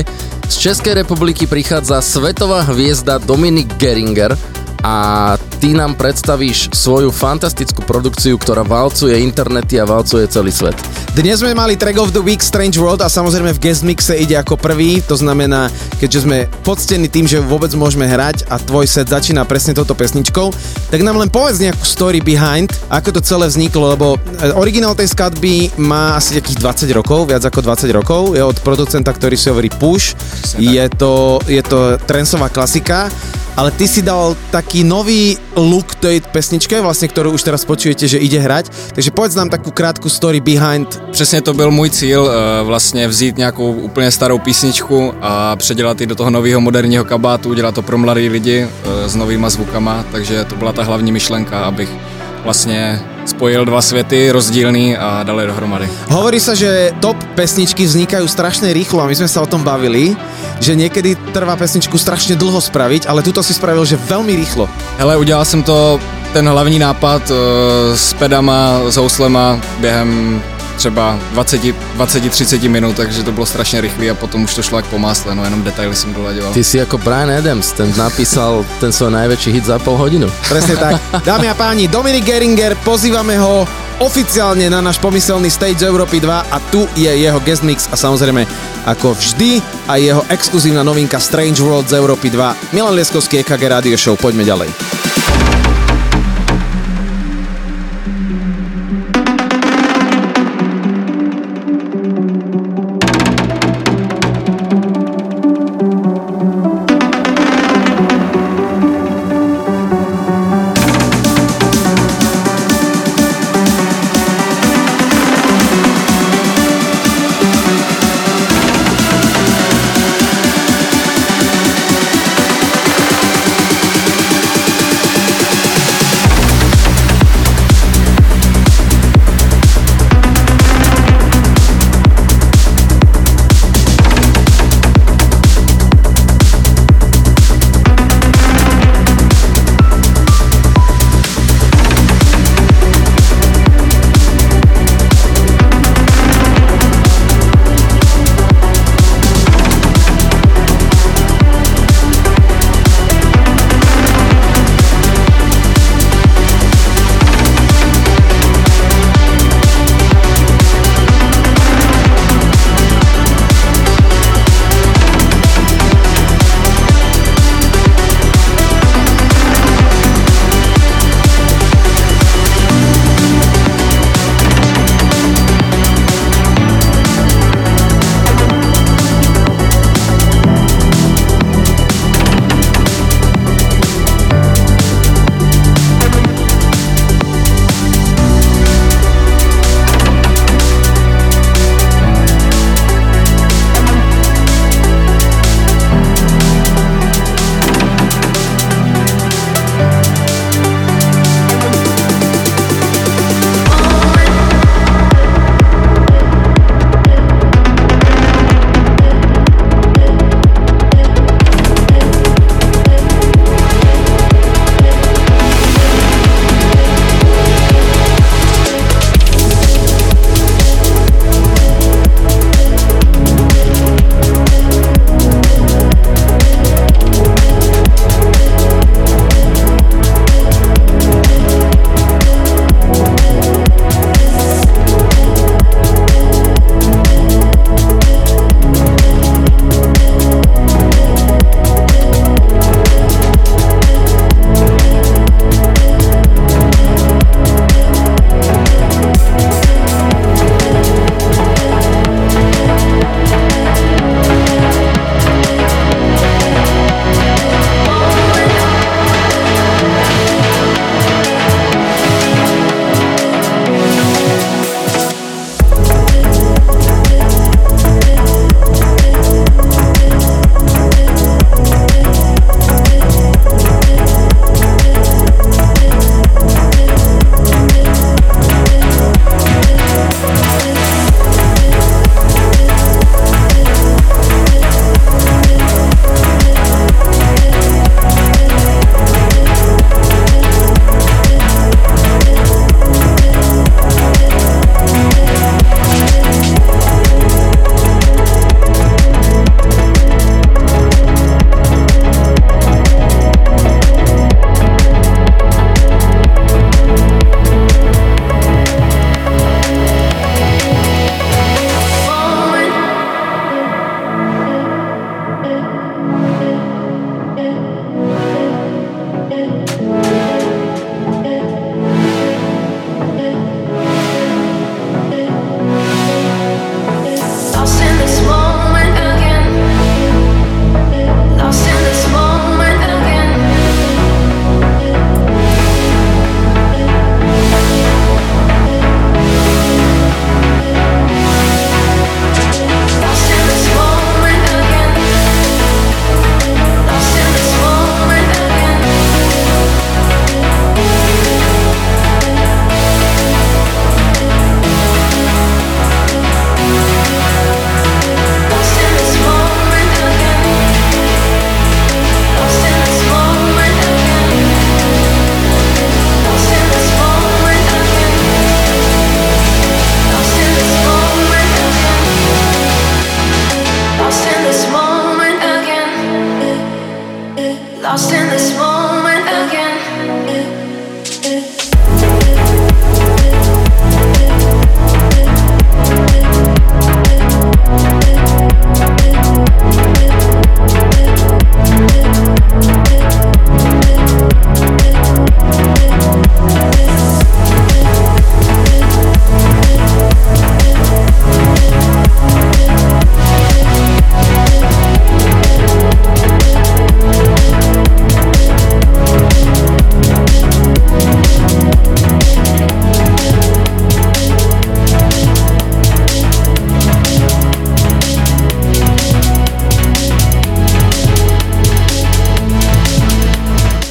Z Českej republiky prichádza svetová hviezda Dominik Gehringer a ty nám predstavíš svoju fantastickú produkciu, ktorá valcuje internety a valcuje celý svet. Dnes sme mali Track of the Week Strange World a samozrejme v guest mixe ide ako prvý, to znamená, keďže sme poctení tým, že vôbec môžeme hrať a tvoj set začína presne touto pesničkou, tak nám len povedz nejakú story behind, ako to celé vzniklo, lebo originál tej skladby má asi takých 20 rokov, viac ako 20 rokov, je od producenta, ktorý si hovorí PUSH, je to trendsová klasika. Ale ty si dal taký nový look tej pesničke, vlastne, ktorú už teraz počujete, že ide hrať. Takže povedz nám takú krátku story behind. Přesně to byl můj cíl, vlastně vzít nějakou úplně starou písničku a předělat ji do toho nového moderního kabátu, udělat to pro mladý lidi s novýma zvukama, takže to byla ta hlavní myšlenka, abych vlastně spojil dva svety, rozdílný a dali dohromady. Hovorí sa, že top pesničky vznikajú strašne rýchlo a my sme sa o tom bavili, že niekedy trvá pesničku strašne dlho spraviť, ale tuto si spravil, že veľmi rýchlo. Hele, udělal jsem to, ten hlavní nápad s pedama, s houslema během třeba 20-30 minut, takže to bylo strašně rychlý a potom už to šlo jak po másle, no jenom detaily jsem dolaďoval. Ty si jako Brian Adams, ten napísal ten svoj najväčší hit za pol hodinu. Presne tak. Dámy a páni, Dominik Gehringer, pozývame ho oficiálne na náš pomyselný stage Európy 2 a tu je jeho guest mix a samozrejme ako vždy a jeho exkluzívna novinka Strange World z Európy 2. Milan Lieskovský, EKG Radio Show, poďme ďalej.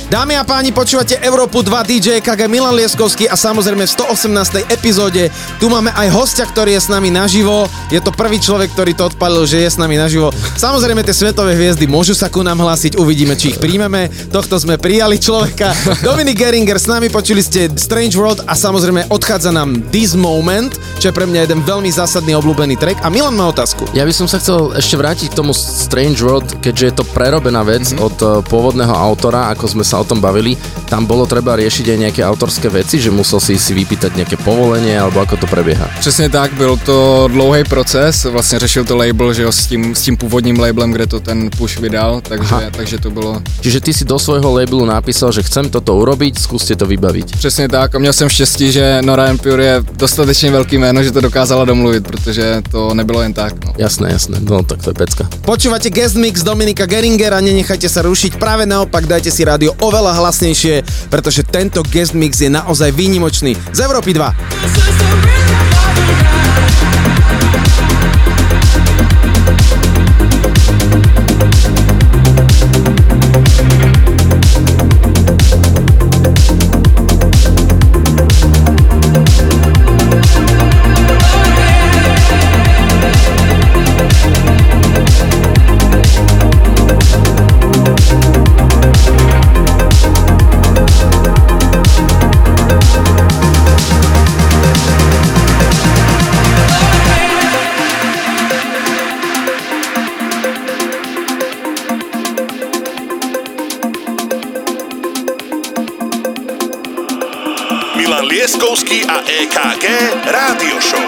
Dámy a páni, počúvate Európu 2, DJ EKG, Milan Lieskovský a samozrejme v 118. epizóde tu máme aj hostia, ktorý je s nami naživo. Je to prvý človek, ktorý to odpalil, že je s nami naživo. Samozrejme tie svetové hviezdy môžu sa ku nám hlásiť, uvidíme, či ich príjmeme. Tohto sme prijali človeka. Dominik Gehringer s nami, počuli ste Strange World a samozrejme odchádza nám This Moment, čo je pre mňa jeden veľmi zásadný obľúbený track. A Milan má otázku. Ja by som sa chcel ešte vrátiť k tomu Strange World, keďže je to prerobená vec od pôvodného autora, ako sme sa o tom bavili, tam bolo treba riešiť aj nejaké autorské veci, že musel si vypýtať nejaké povolenie, alebo ako to prebieha. Přesně tak, byl to dlouhý proces, vlastně řešil to label, že jo, s tím původním labelem, kde to ten Push vydal, takže to bylo. Čiže ty si do svojho labelu napísal, že chcem toto urobiť, skúste to vybaviť. Přesně tak, a měl jsem štěstí, že Nora En Pure je dostatečně velký jméno, že to dokázala domluvit, protože to nebylo jen tak. No. Jasné, no tak to je pecka. Počúvate guest mix Dominika Geringera, nenechajte sa rušiť, práve naopak dajte si rádio oveľa hlasnejšie, pretože tento guest mix je naozaj výnimočný. Z Európy 2. Lieskovský a EKG Rádio Show.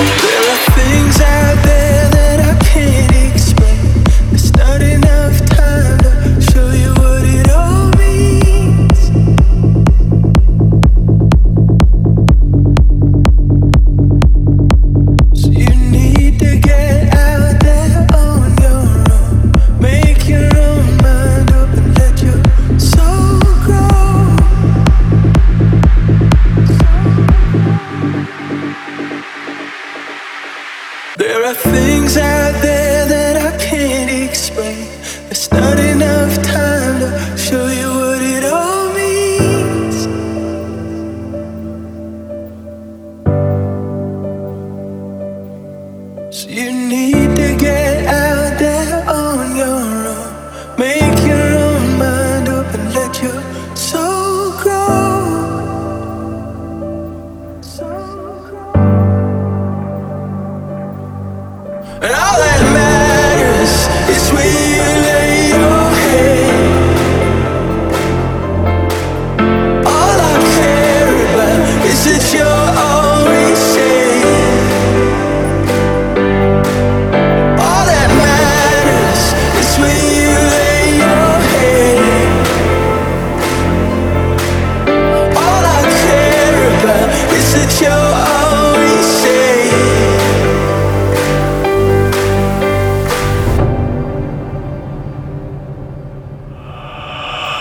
There are things out there that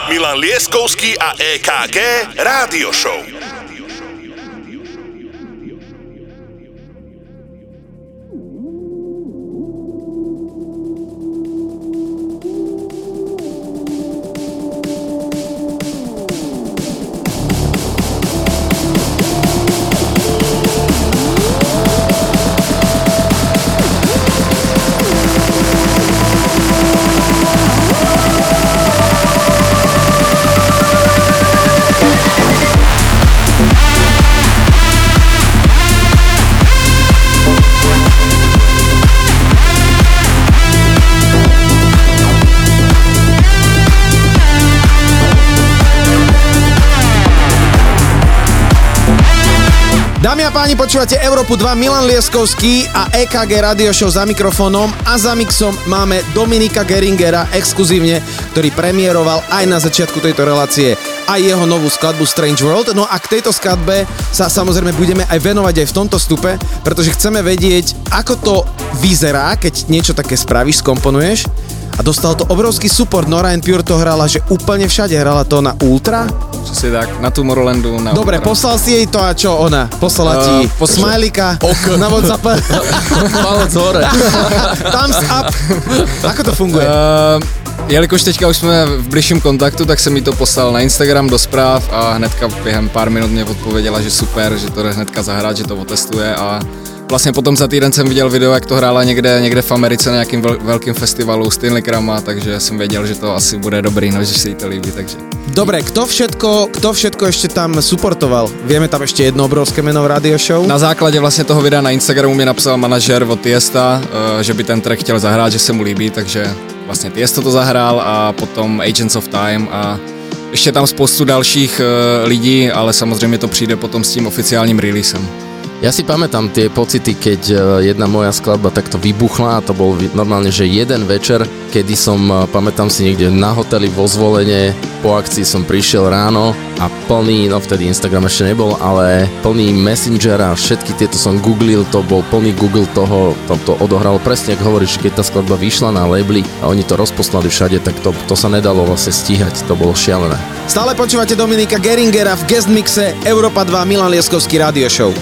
Milan Lieskovský a EKG Rádio Show. Páni, počúvate Európu 2, Milan Lieskovský a EKG Radio Show. Za mikrofónom a za mixom máme Dominika Gehringera exkluzívne, ktorý premiéroval aj na začiatku tejto relácie aj jeho novú skladbu Strange World. No a k tejto skladbe sa samozrejme budeme aj venovať aj v tomto stupe, pretože chceme vedieť, ako to vyzerá, keď niečo také spravíš, skomponuješ. A dostal to obrovský support. Nora En Pure to hrala, že úplne všade. Hrala to na Ultra. Presne tak, na Tomorrowlandu, na Dobre, Ultra. Poslal si jej to a čo ona? Poslala ti smajlika na WhatsApp. Palec hore. Thumbs up. Ako to funguje? Jelikož teďka už jsme v bližším kontaktu, tak jsem mi to poslal na Instagram do zpráv a hnedka během pár minut mě odpověděla, že super, že to jde hnedka zahrát, že to otestuje a vlastně potom za týden jsem viděl video, jak to hrála někde v Americe na nějakým velkým festivalu s Stanley Krama, takže jsem věděl, že to asi bude dobrý, no, že si jí to líbí, takže... Dobre, kto všetko ešte tam supportoval? Vieme tam ešte jedno obrovské meno v Radio Show. Na základe vlastne toho videa na Instagramu mi napsal manažer od Tiesta, že by ten track chtěl zahrát, že se mu líbí, takže vlastne Tiesto to zahrál a potom Agents of Time a ešte tam spoustu dalších lidí, ale samozrejme to přijde potom s tím oficiálnym releasem. Ja si pamätám tie pocity, keď jedna moja skladba takto vybuchla a to bol normálne, že jeden večer, kedy som, pamätám si niekde na hoteli vo Zvolene, po akcii som prišiel ráno a plný, no vtedy Instagram ešte nebol, ale plný Messenger a všetky tieto som googlil, to bol plný Google toho, to odohralo presne, ak hovoríš, keď tá skladba vyšla na labely a oni to rozposlali všade, tak to sa nedalo vlastne stíhať, to bolo šialené. Stále počúvate Dominika Gehringera v guest mixe Europa 2 Milan Lieskovský Radio Show.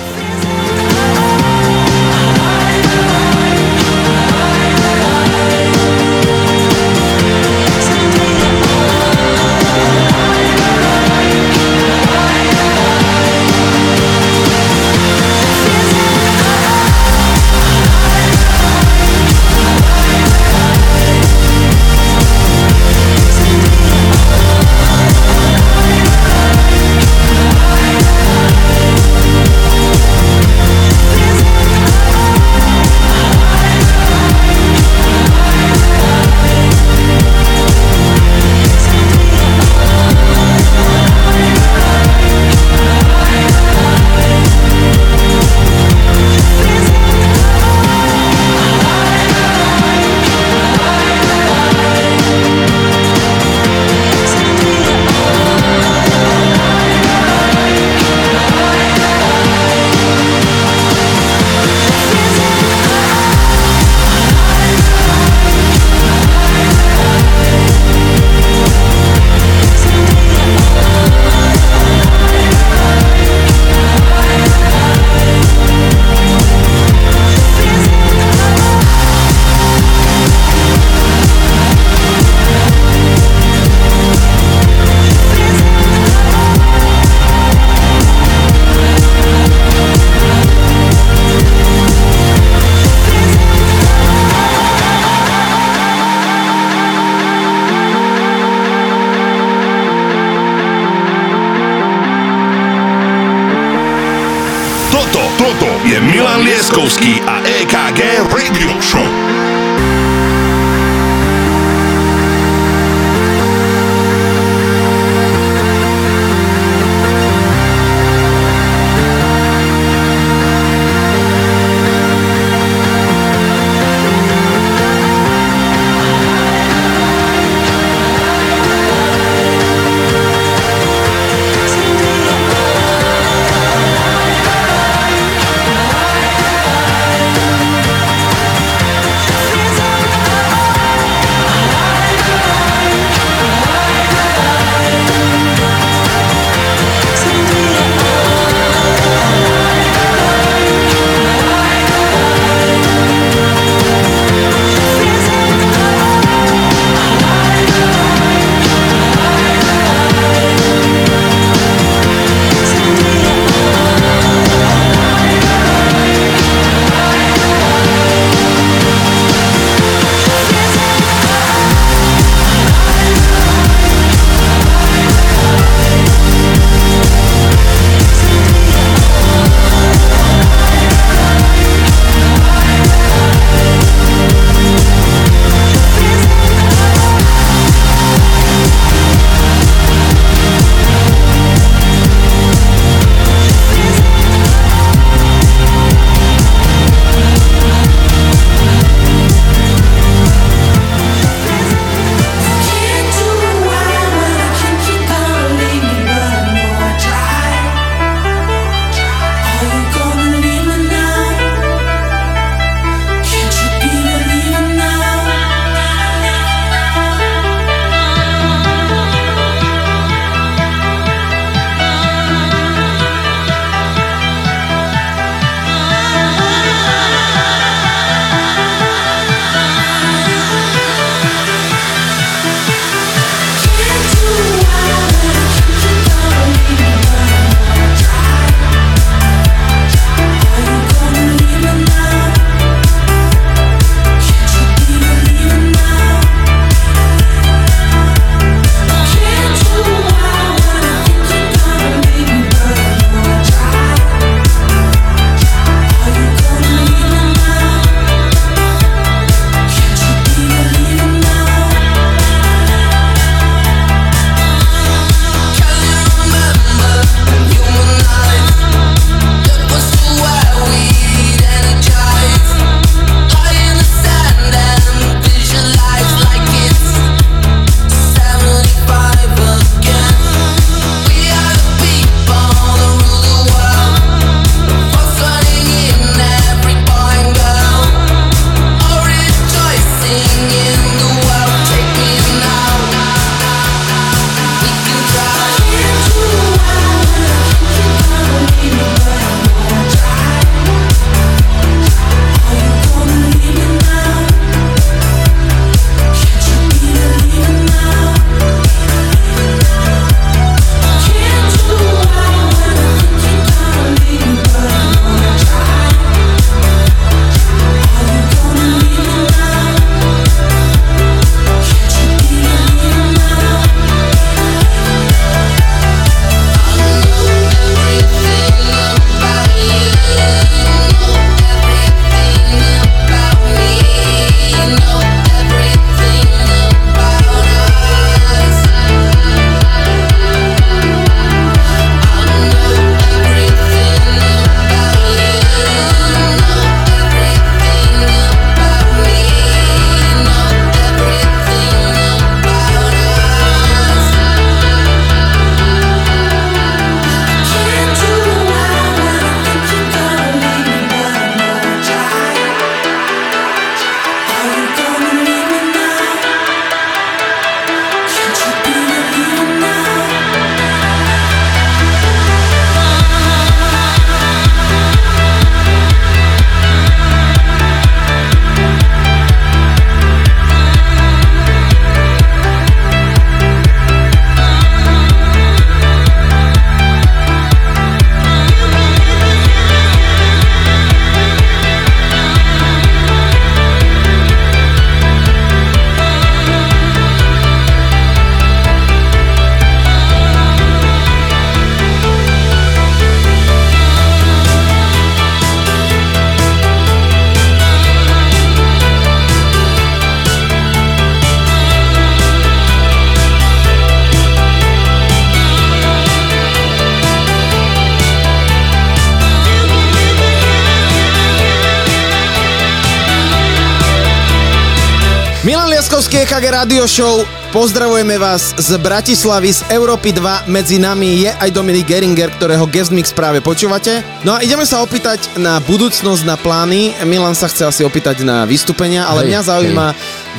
DJ EKG Radio Show. Pozdravujeme vás z Bratislavy, z Európy 2. Medzi nami je aj Dominik Gehringer, ktorého guest mix práve počúvate. No a ideme sa opýtať na budúcnosť, na plány. Milan sa chce asi opýtať na vystúpenia, ale mňa zaujíma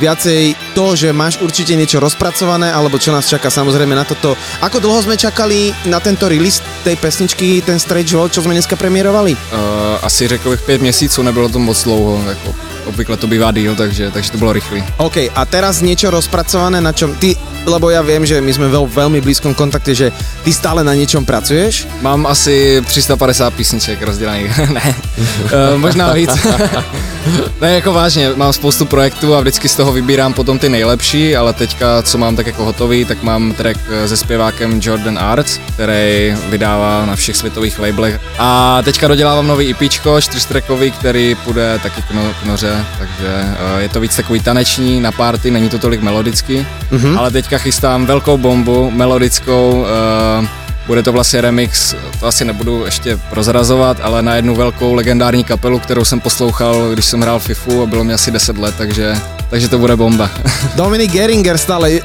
viacej to, že máš určite niečo rozpracované, alebo čo nás čaká samozrejme na toto. Ako dlho sme čakali na tento release tej pesničky, ten Strange World, čo sme dneska premiérovali? Asi řekl bych 5 měsíců, nebylo to moc dlouho, jako... Obvykle to bývá díl, takže to bylo rychlý. OK, a teraz niečo rozpracované, na čom ty, lebo ja viem, že my sme v veľmi blízkom kontakte, že ty stále na niečom pracuješ? Mám asi 350 písniček rozdělaných, ne, možná víc. Ne, jako vážně, mám spoustu projektů a vždycky z toho vybírám potom ty nejlepší, ale teďka, co mám tak jako hotový, tak mám track se zpěvákem Jordan Arts, který vydává na všech světových labelech. A teďka dodělávám nový EPčko, 4-trackový, který půjde taky k noře, takže je to víc takový taneční, na party, není to tolik melodický, ale teďka chystám velkou bombu, melodickou, bude to vlastně remix, to asi nebudu ještě prozrazovat, ale na jednu velkou legendární kapelu, kterou jsem poslouchal, když jsem hrál FIFU a bylo mi asi 10 let, takže to bude bomba. Dominik Gehringer stále,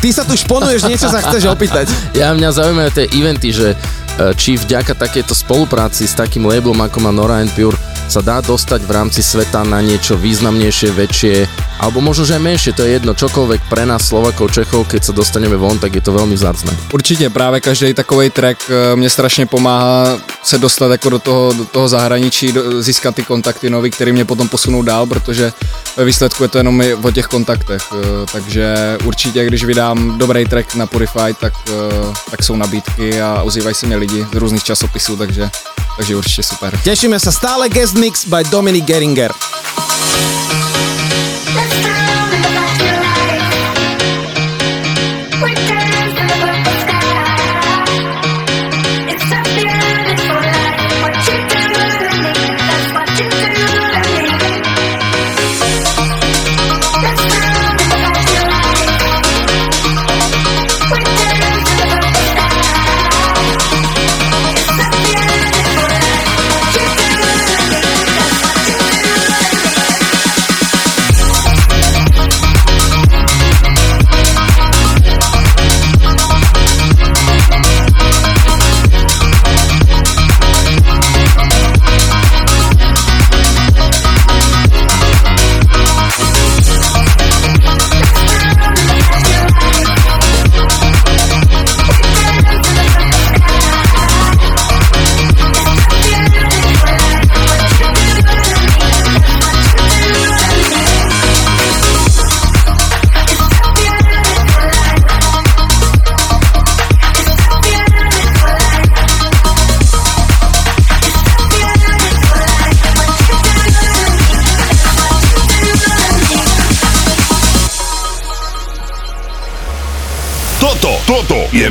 ty sa tu šponuješ, niečo sa chceš opýtať. Mňa zaujímajú tie eventy, že či vďaka takéto spolupráci s takým labelom ako má Nora En Pure sa dá dostať v rámci sveta na niečo významnejšie, väčšie, alebo možno, že aj menšie, to je jedno, čokoľvek pre nás Slovákov, Čechov, keď sa dostaneme von, tak je to veľmi vzácne. Určite, práve každý takovej track mne strašne pomáha se dostať ako do toho zahraničí, získat ty kontakty nový, ktorý mne potom posunou dál, protože ve výsledku je to jenom o těch kontaktech, takže určite, když vydám dobrý track na Purify, tak sú nabídky a ozývají se mě lidi z různých časopisů, takže určite super. Tešíme sa, stále guest mix by Dominik Gehringer. Toto je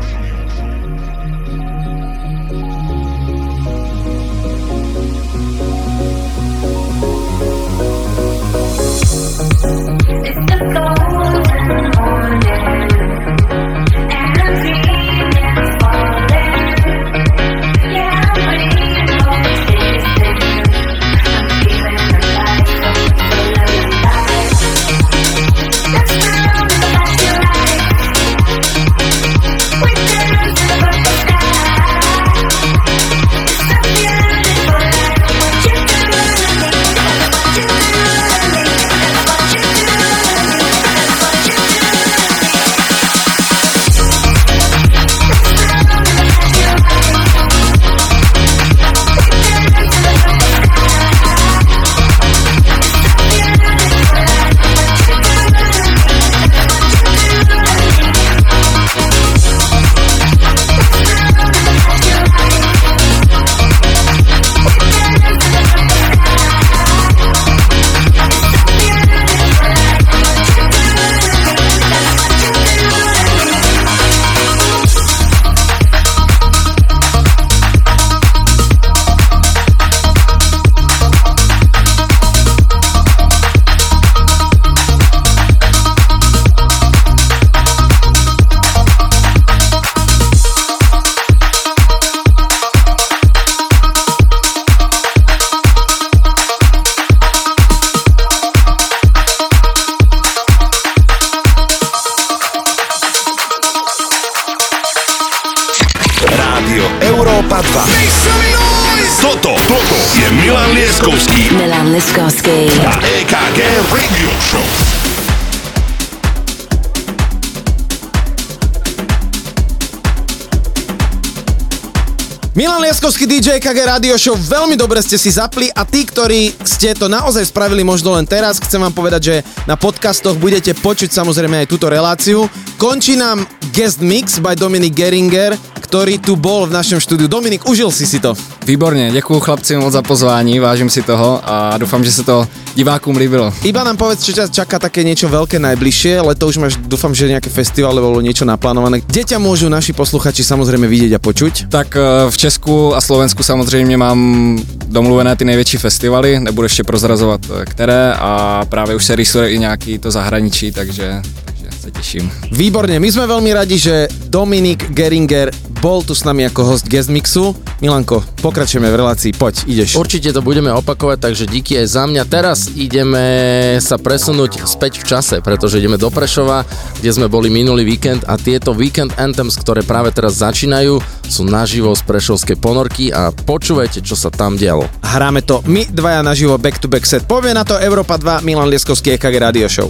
Wait. Milan Lieskovský a EKG Radio Show. Milan Lieskovský, DJ EKG Radio Show, veľmi dobre ste si zapli a tí, ktorí ste to naozaj spravili možno len teraz, chcem vám povedať, že na podcastoch budete počuť samozrejme aj túto reláciu. Končí nám guest mix by Dominik Gehringer, ktorý tu bol v našom štúdiu. Dominik, užil si to? Výborne, ďakujem chlapci moc za pozvání, vážim si toho a dúfam, že sa to divákom líbilo. Iba nám povedz, čo ťa čaká také niečo veľké najbližšie, leto už máš, dúfam, že nejaké festivály alebo niečo naplánované. Kde ťa môžu naši posluchači samozrejme vidieť a počuť? Tak v Česku a Slovensku samozřejmě mám domluvené ty největší festivaly, nebudu ještě prozrazovat které a právě už se rýsuje i nějaký to zahraničí, takže se těším. Výborně, my jsme velmi rádi, že Dominik Gehringer bol tu s nami ako host guest mixu. Milanko, pokračujeme v relácii, poď, ideš. Určite to budeme opakovať, takže díky aj za mňa. Teraz ideme sa presunúť späť v čase, pretože ideme do Prešova, kde sme boli minulý víkend a tieto Weekend Anthems, ktoré práve teraz začínajú, sú naživo z prešovskej ponorky a počúvajte, čo sa tam dialo. Hráme to my dvaja naživo back to back set. Povie na to Europa 2, Milan Lieskovský, EKG Radio Show.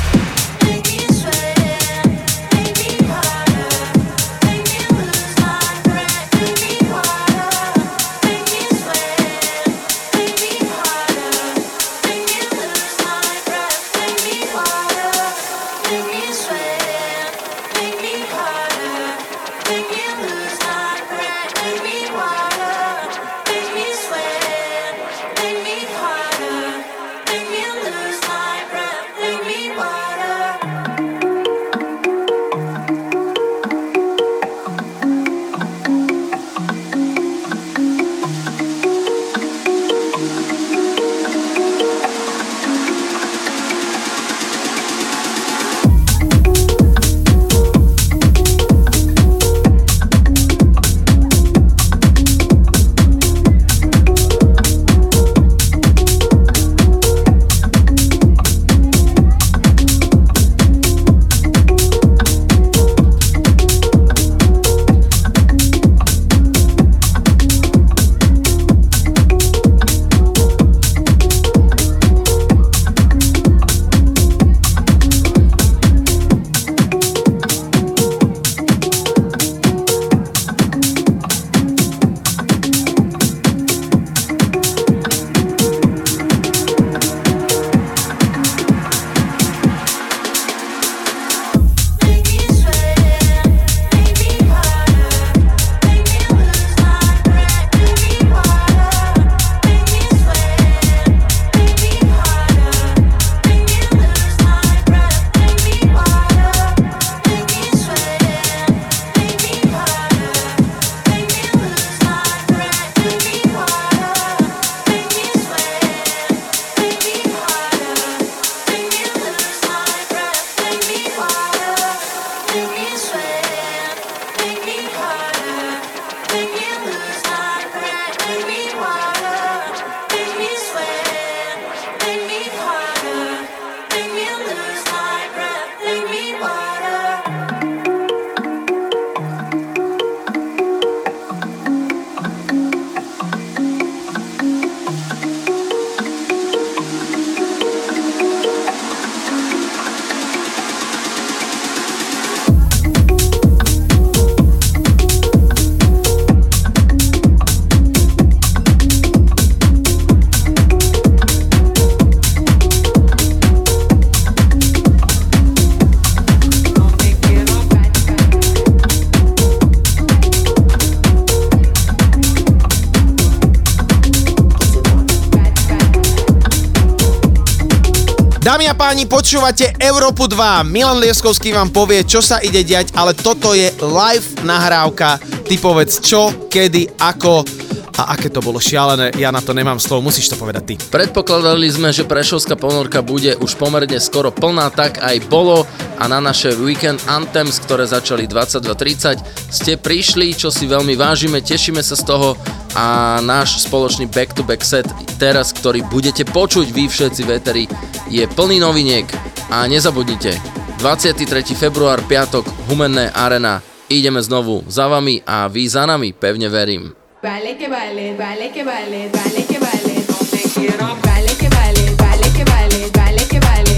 Dámy a páni, počúvate Európu 2. Milan Lieskovský vám povie, čo sa ide diať, ale toto je live nahrávka. Ty povedz čo, kedy, ako a aké to bolo šialené. Ja na to nemám slov, musíš to povedať ty. Predpokladali sme, že Prešovská ponorka bude už pomerne skoro plná, tak aj bolo. A na naše Weekend Anthems, ktoré začali 22.30, ste prišli, čo si veľmi vážime, tešíme sa z toho. A náš spoločný back-to-back set teraz, ktorý budete počuť vy všetci veteri, je plný noviniek a nezabudnite 23. február, piatok, Humenné Arena. Ideme znovu za vami a vy za nami, pevne verím. Vale que vale, vale que vale, vale que vale, no te quiero. Vale que vale, vale que vale, vale que vale, vale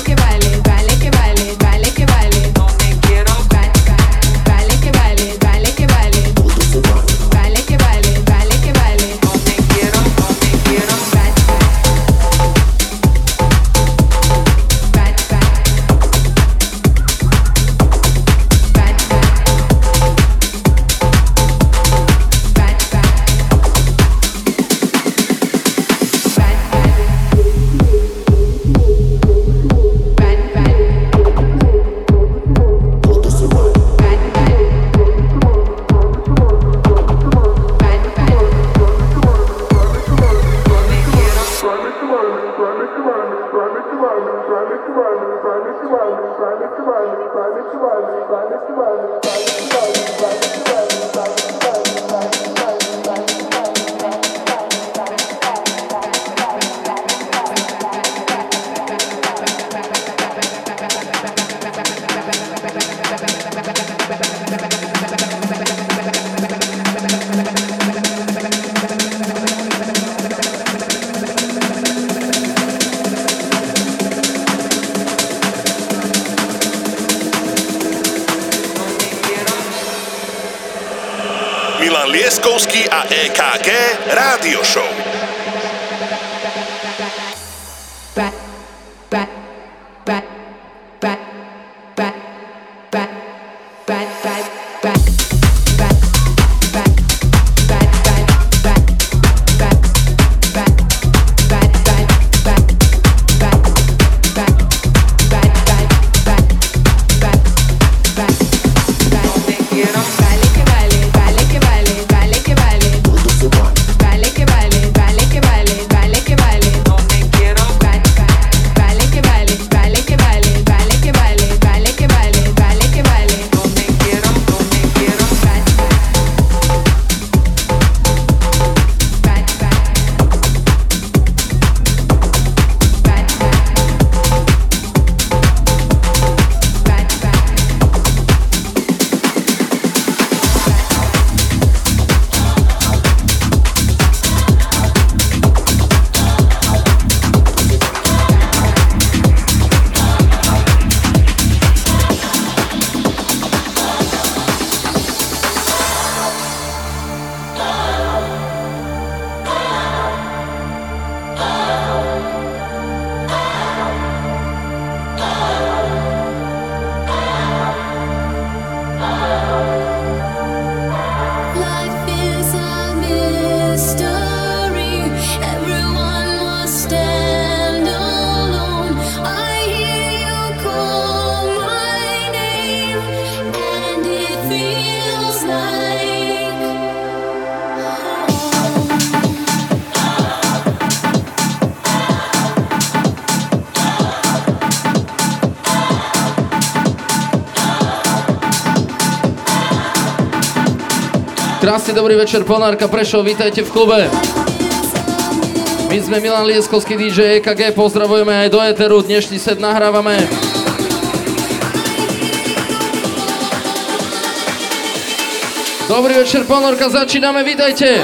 que vale, vale que vale, vale que vale, no te quiero. Vale que vale, vale que vale, vale que vale, vale que vale, no te quiero, no te quiero. Milan Lieskovský a EKG Rádio Show. Krásny dobrý večer, Ponorka Prešov, vítajte v klube. My sme Milan Lieskovský, DJ EKG, pozdravujeme aj do éteru, dnešný set nahrávame. Dobrý večer, Ponorka, začíname, vítajte.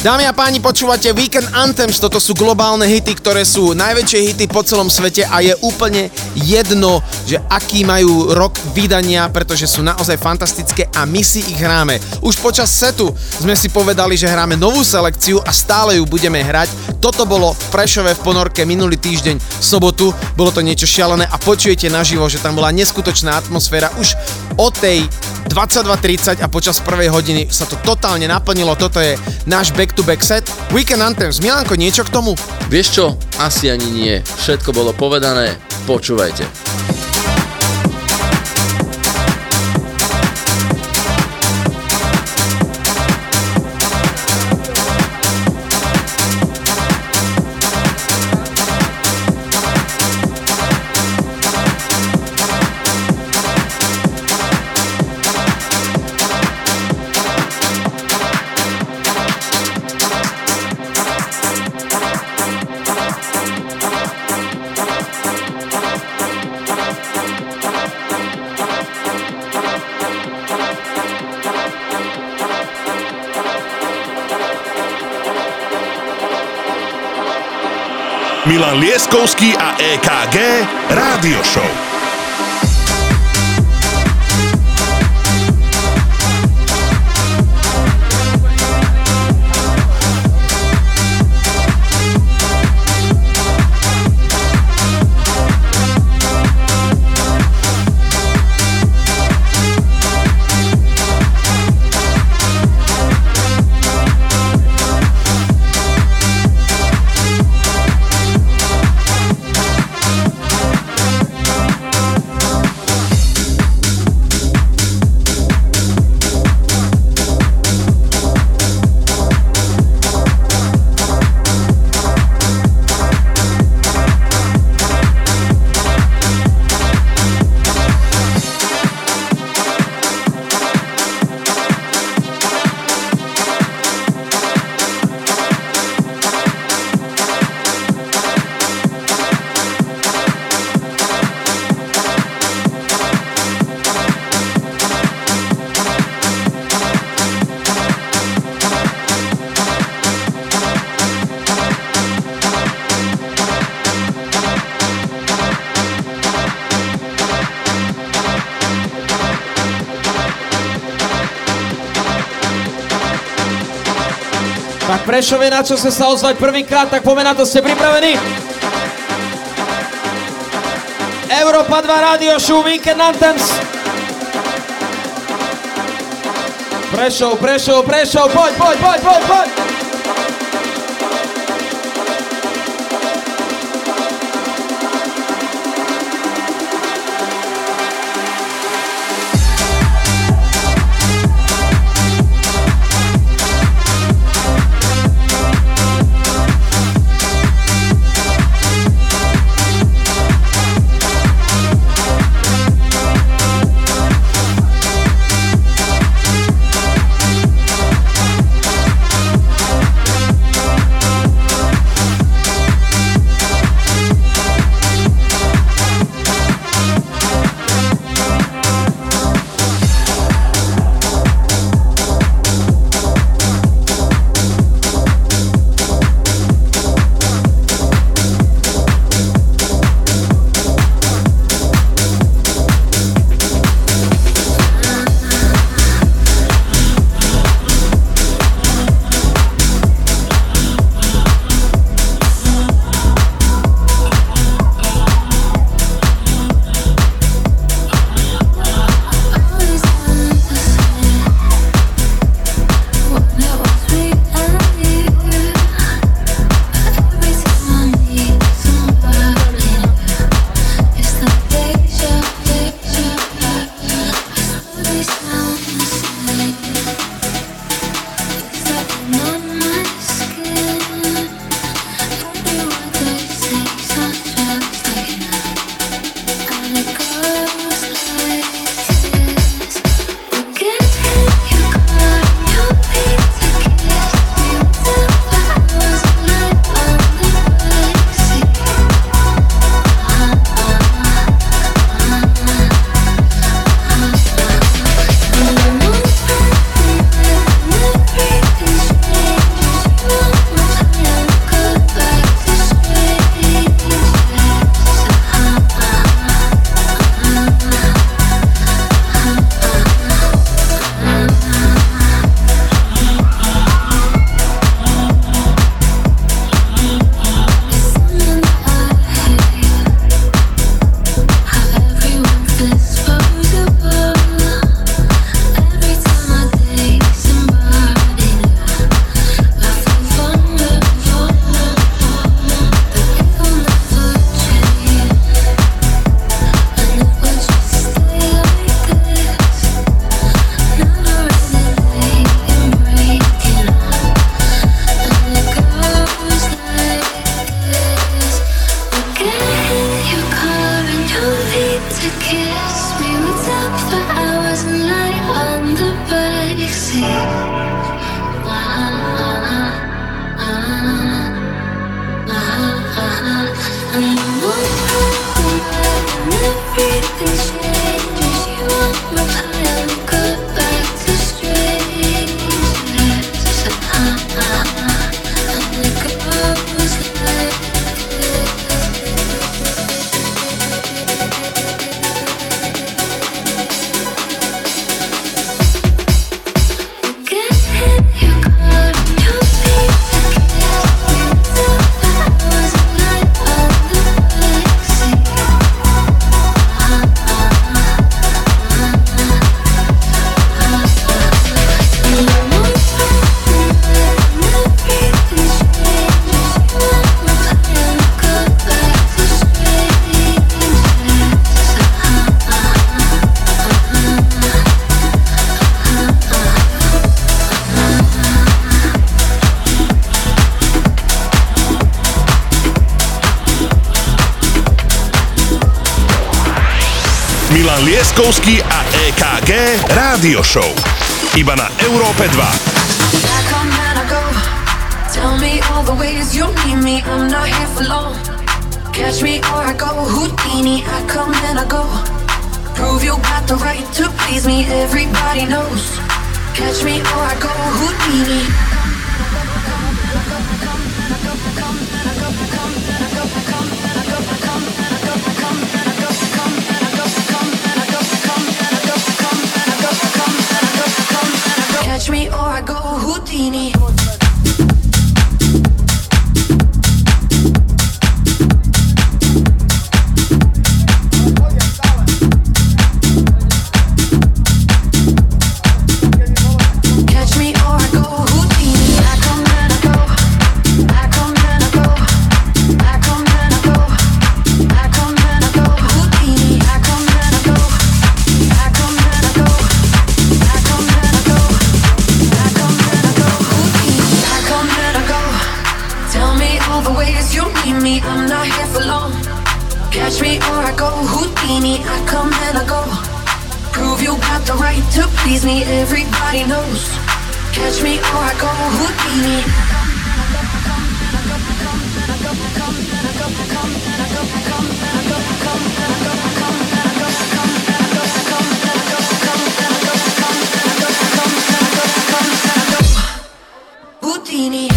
Dámy a páni, počúvate Weekend Anthems, toto sú globálne hity, ktoré sú najväčšie hity po celom svete a je úplne jedno, že aký majú rok vydania, pretože sú naozaj fantastické a my si ich hráme. Už počas setu sme si povedali, že hráme novú selekciu a stále ju budeme hrať. Toto bolo v Prešove v Ponorke minulý týždeň v sobotu, bolo to niečo šialené a počujete naživo, že tam bola neskutočná atmosféra už od tej 22.30 a počas prvej hodiny sa to totálne naplnilo. Toto je náš back-to-back set Weekend Anthems. Milanko, niečo k tomu? Vieš čo? Asi ani nie. Všetko bolo povedané. Počúvajte. Milan Lieskovský a EKG Rádio Show. Prešove, na čo sme sa ozvať prvýkrát, tak poďme na to, ste pripravení? Europa 2 Radio Show Weekend Anthems. Prešov, Prešov, Prešov, poď, poď, poď, poď, poď! Lieskovský a EKG Rádio Show. Iba na Európe 2. Catch me or I go Houdini, I come and I go. Prove you got the right to please me, everybody knows. Catch me or I go Houdini. Catch me or I go Houdini. Everybody knows. Catch me or I go Houdini. Houdini.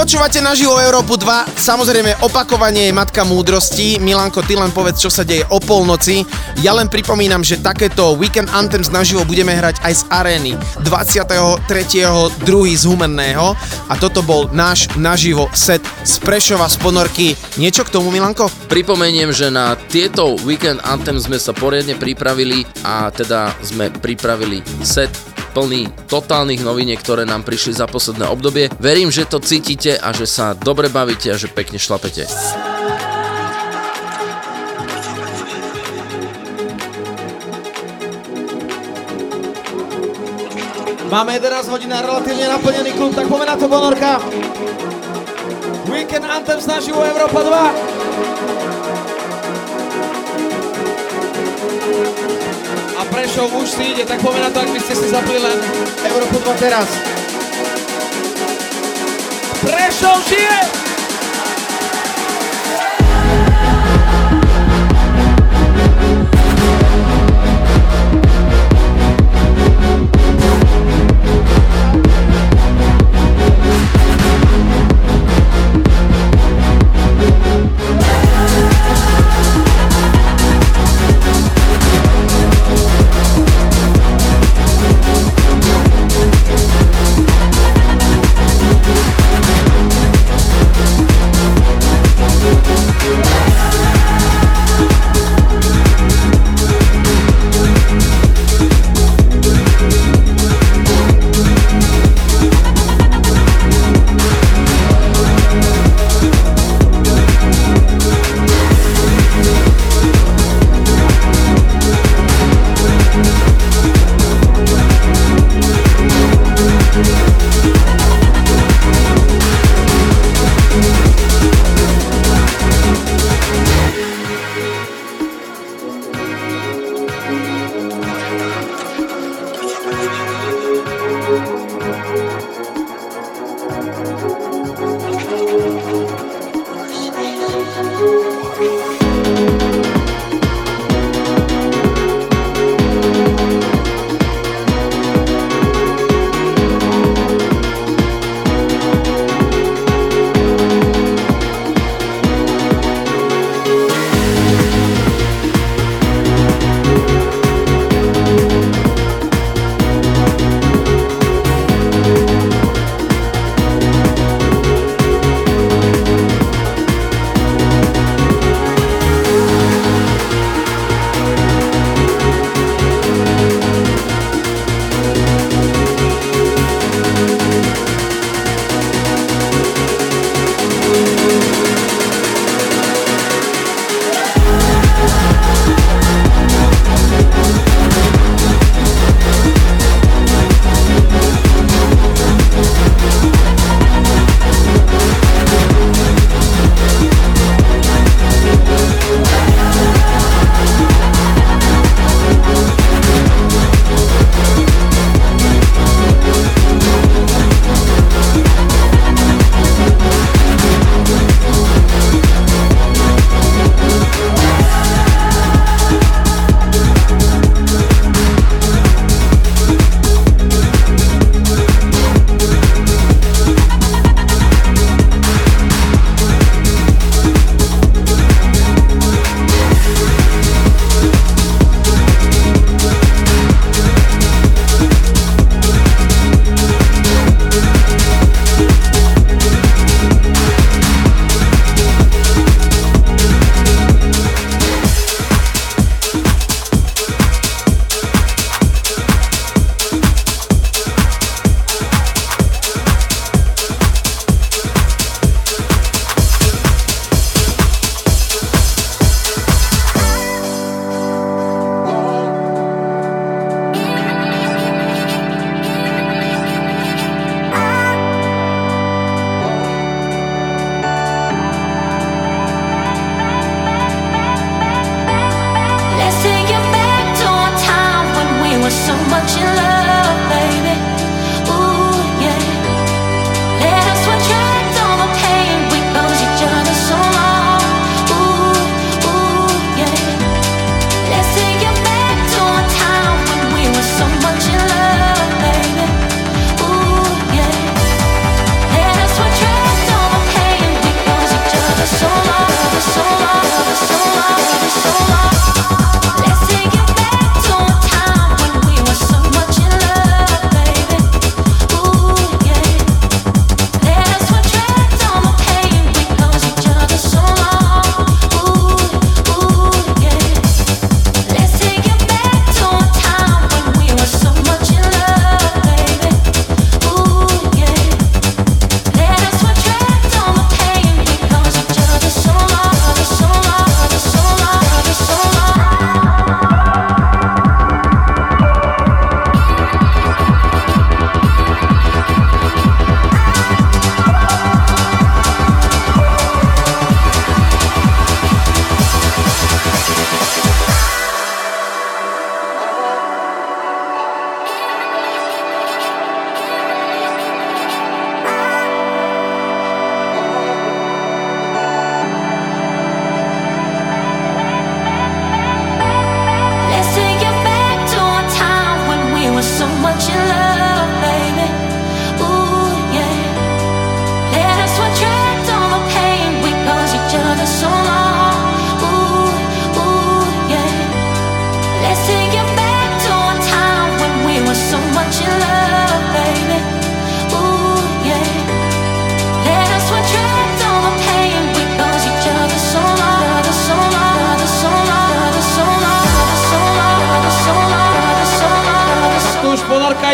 Počúvate naživo Európu 2, samozrejme opakovanie je matka múdrosti. Milanko, ty len povedz, čo sa deje o polnoci. Ja len pripomínam, že takéto Weekend Anthems naživo budeme hrať aj z arény 23.2. z Humenného. A toto bol náš naživo set z Prešova z Ponorky. Niečo k tomu, Milanko? Pripomeniem, že na tieto Weekend Anthems sme sa poriadne pripravili a teda sme pripravili set plný totálnych noviniek, ktoré nám prišli za posledné obdobie. Verím, že to cítite a že sa dobre bavíte a že pekne šlapete. Máme 11 hodín a relatívne naplnený klub, tak poďme na to, Ponorka. Weekend Anthems naživo Európa 2. A Prešov už si ide, tak poďme na to, ak by ste si zapli len Európu 2 teraz. Prešov žije!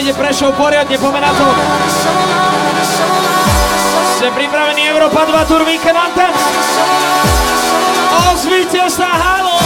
pôjde Prešov poriadne, poďme na to. Ste pripravení Europa 2 Tour Weekend Anthem? Ozvite sa, haló!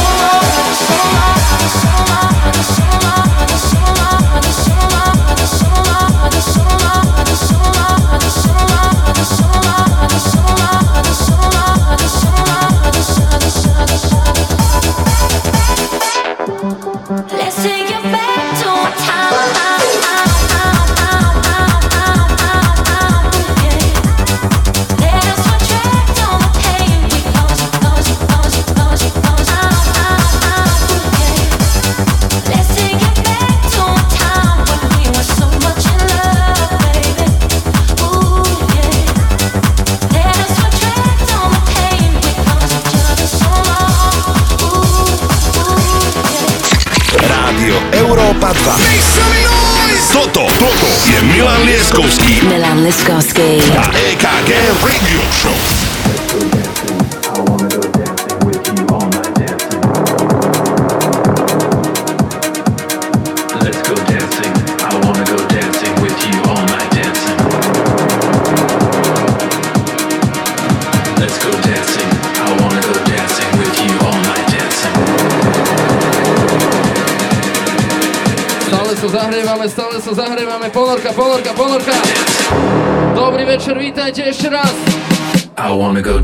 Milan Lieskovský a EKG Radio Show. Zahrievame, ponorka. Dobrý večer, vítajte ešte raz. I wanna go.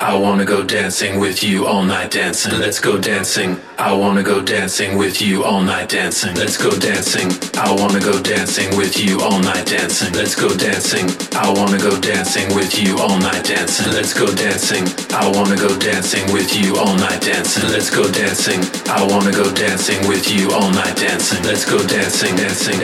I wanna go dancing with you all night dancing. Let's go dancing. I wanna go dancing with you all night dancing. Let's go dancing. I wanna go dancing with you all night dancing. Let's go dancing. I wanna go dancing with you all night dancing. Let's go dancing. I wanna go dancing with you all night dancing. Let's go dancing. I wanna go dancing with you all night dancing. Let's go dancing. Dancing.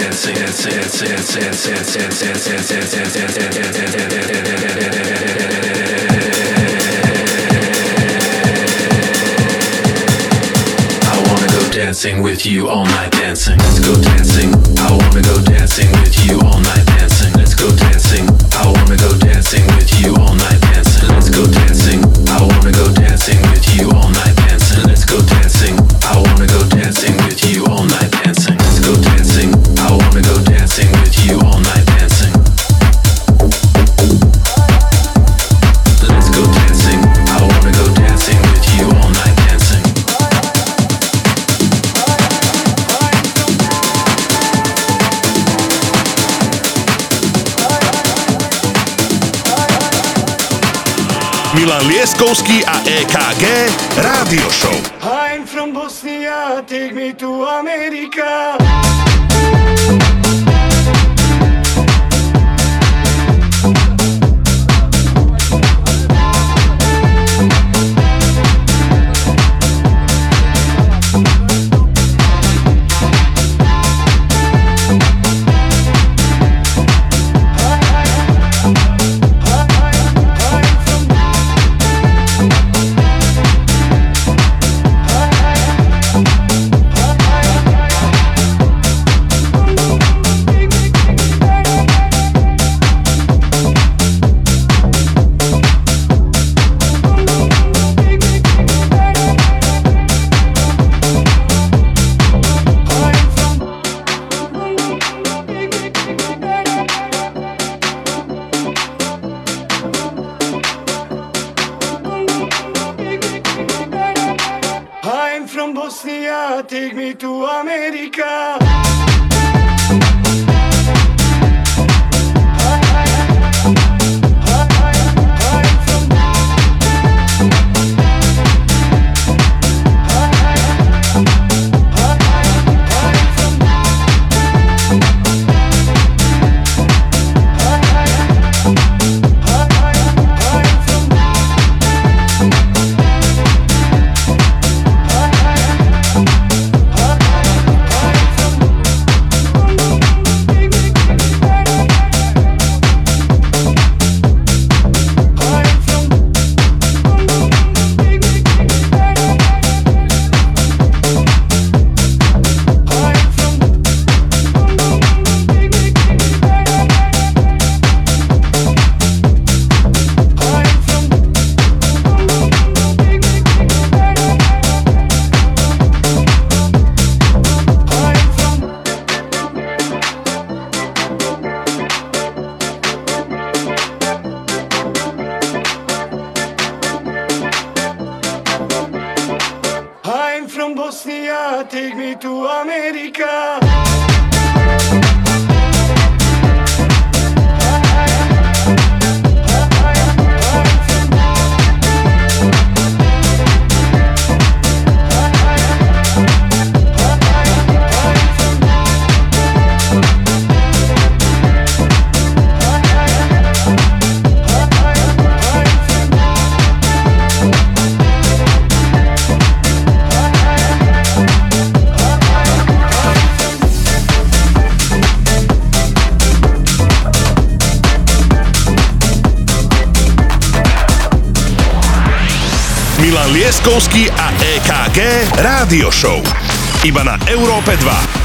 Dancing with you all night dancing. Let's go dancing. I wanna go dancing with you all night dancing. Let's go dancing. I wanna go dancing with you all night dancing. Let's go dancing. I wanna go dancing with you all night dancing. Let's go dancing. I wanna go dancing with you all night dancing. Let's go dancing. I wanna go dancing with you all night dancing. Let's go dancing. I wanna go dancing with you all night dancing. Milan Lieskovský a EKG Radio Show. I'm from Bosnia, take me to America. Bosnia, take me to America. Milan Lieskovský a EKG Rádio Show. Iba na Európe 2.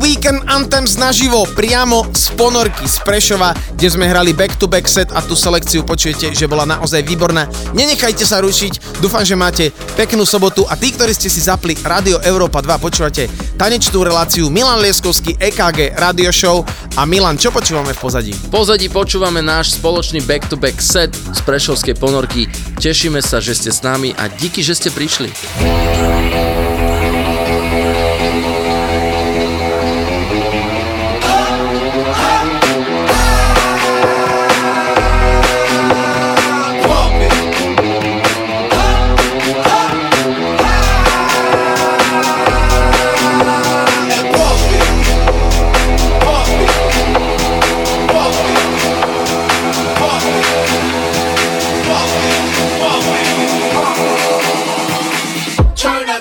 Weekend Anthems naživo priamo z Ponorky z Prešova, kde sme hrali back-to-back set a tú selekciu počujete, že bola naozaj výborná. Nenechajte sa rušiť, dúfam, že máte peknú sobotu a tí, ktorí ste si zapli Rádio Európa 2, počúvate tanečnú reláciu Milan Lieskovský EKG Radio Show. A Milan, čo počúvame v pozadí? V pozadí počúvame náš spoločný back-to-back set z Prešovskej Ponorky. Tešíme sa, že ste s nami a díky, že ste prišli. Turn up.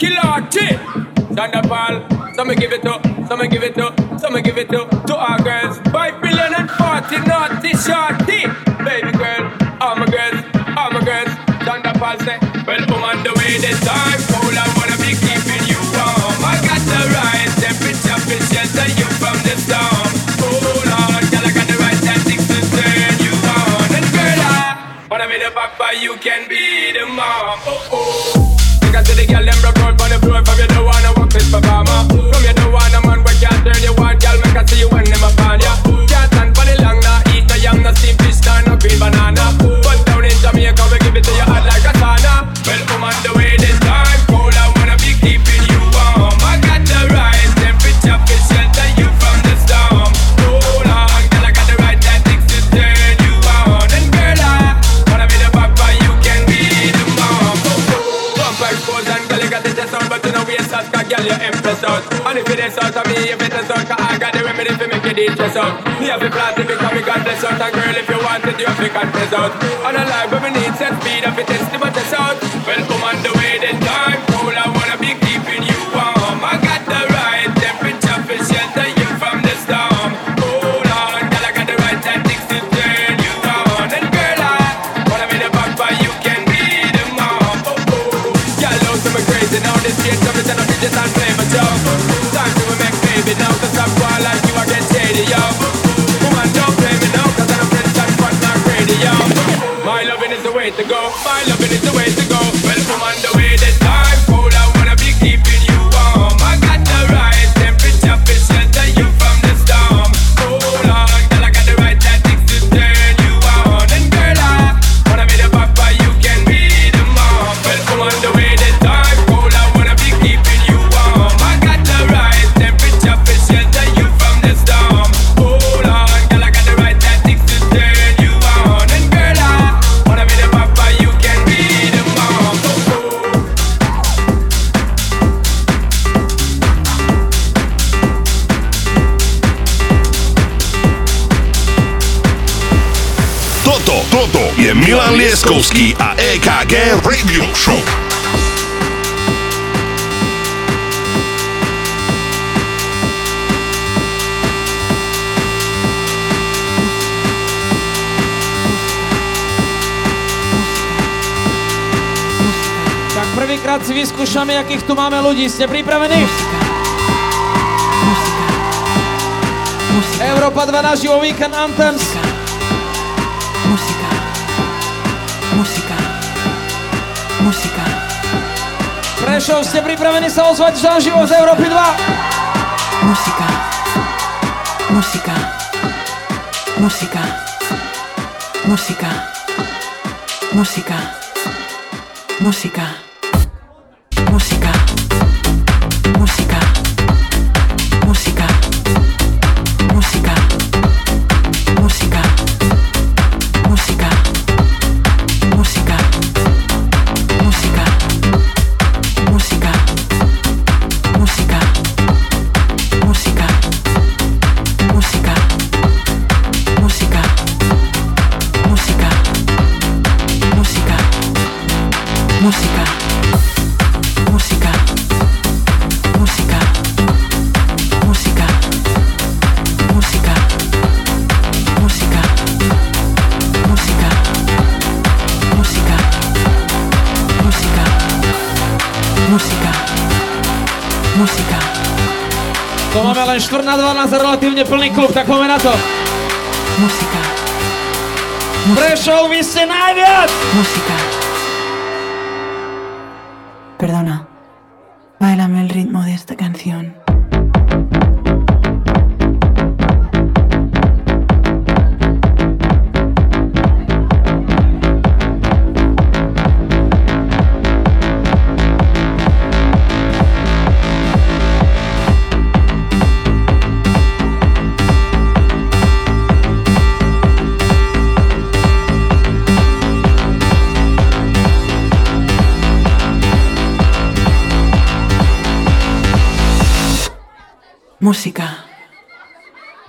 killer chick. Thunderball, some give it up, some give it up, some give it up to our girls. 5 million and 40 naughty shorty, baby girl, all my girls, all my girls. Thunderball say, well, woman, the way this time cold, I wanna be keeping you warm. I got the right temperature to shelter you from the storm. You can be the mom, oh oh. Because to the girl them broke out on the floor. From you don't wanna walk this performer. From you don't wanna man where can't turn you on. Girl make I see you when them upon ya. Can't stand for the long, nah eat the yam, nah steam fish, nah no green banana. But down in Jamaica we give it to you hot like a sauna. Well, I'm on the way this time cold, I wanna be keeping you warm. I got the right temperature to shelter you from the storm. You impress out. And if it is out of me, if it is out, I got the remedy to make it dress out. Me have the plan to become a goddess out. And girl, if you want it, you have to confess out. And a life where we need set speed, if it is to my test out. Well, come on the way this time, cold, I wanna be keeping you warm. I got the right temperature to shelter you from the storm. Hold on, girl, I got the right tactics to turn you on. And girl, I wanna be the papa, you can be the mom. Oh, oh, y'all know some crazy now, this shit, every time I just don't play my job. Time to make baby now, cause I'm wild like you, I get shady, yo. Woman, don't play me now, cause I'm rich, I'm fun, not greedy, yo. My loving is the way to go, my loving is the way to go. Well, woman, the way this time cold, I wanna be keeping you warm. I got the right temperature to shelter you from the storm. Hold on, girl, I got the right tactics to turn you on. And girl, I wanna be the papa, you can be the mom. Well, woman, the way this time cold, I wanna be keeping you. Je Milan Lieskovský a EKG Radio Show. Tak prvýkrát si vyskúšame, jakých tu máme ľudí. Ste pripravení? Europa 2 naživo Weekend Anthems. Muzika, muzika. Prešov, ste pripravení sa ozvať naživo z Európy 2? Muzika, muzika, muzika, muzika, muzika, muzika, muzika, muzika, muzika, muzika, muzika, muzika. Música, música, música, música, música, música, música, música, música, música, música, música, música, música, música, música. Música, música, música, música. To máme len 4:12 a relatívne plný klub, tak poďme na to. Música. Prešov, vy ste najviac! Música. Perdona, bailame el ritmo de esta canción. Música,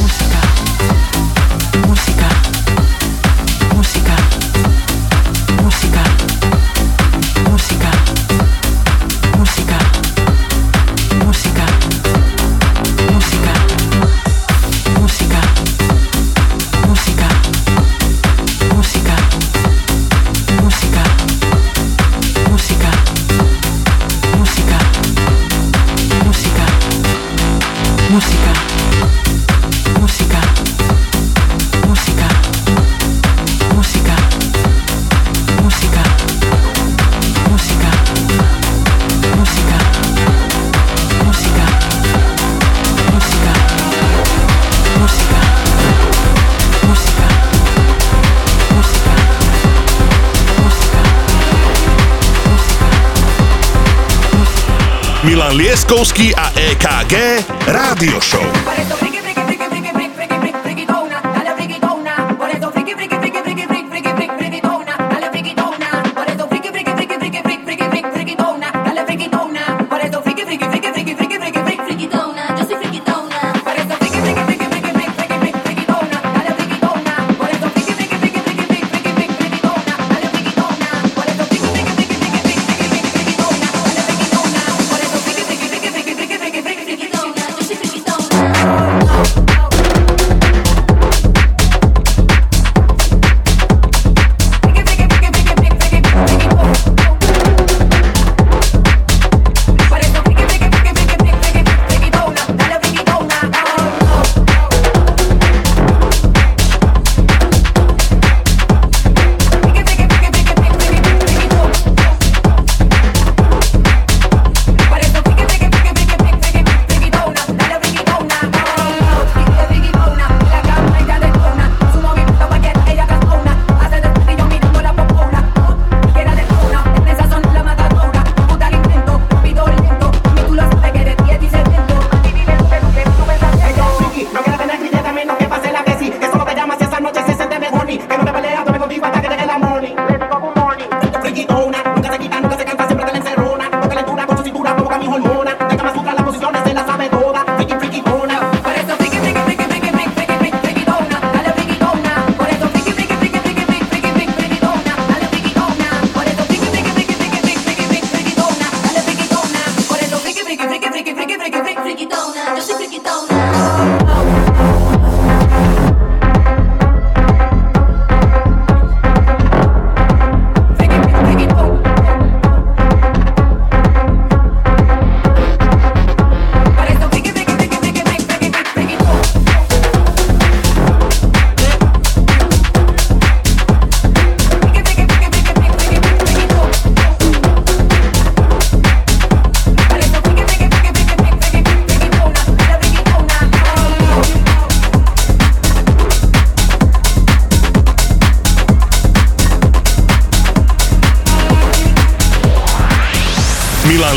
Música, música, música, música, música, música, música, música, música, música, música, música, música, música. Música, música, música, música, música, música, música, música, música, música, música, música, música. Milan Lieskovský a EKG Rádio Show.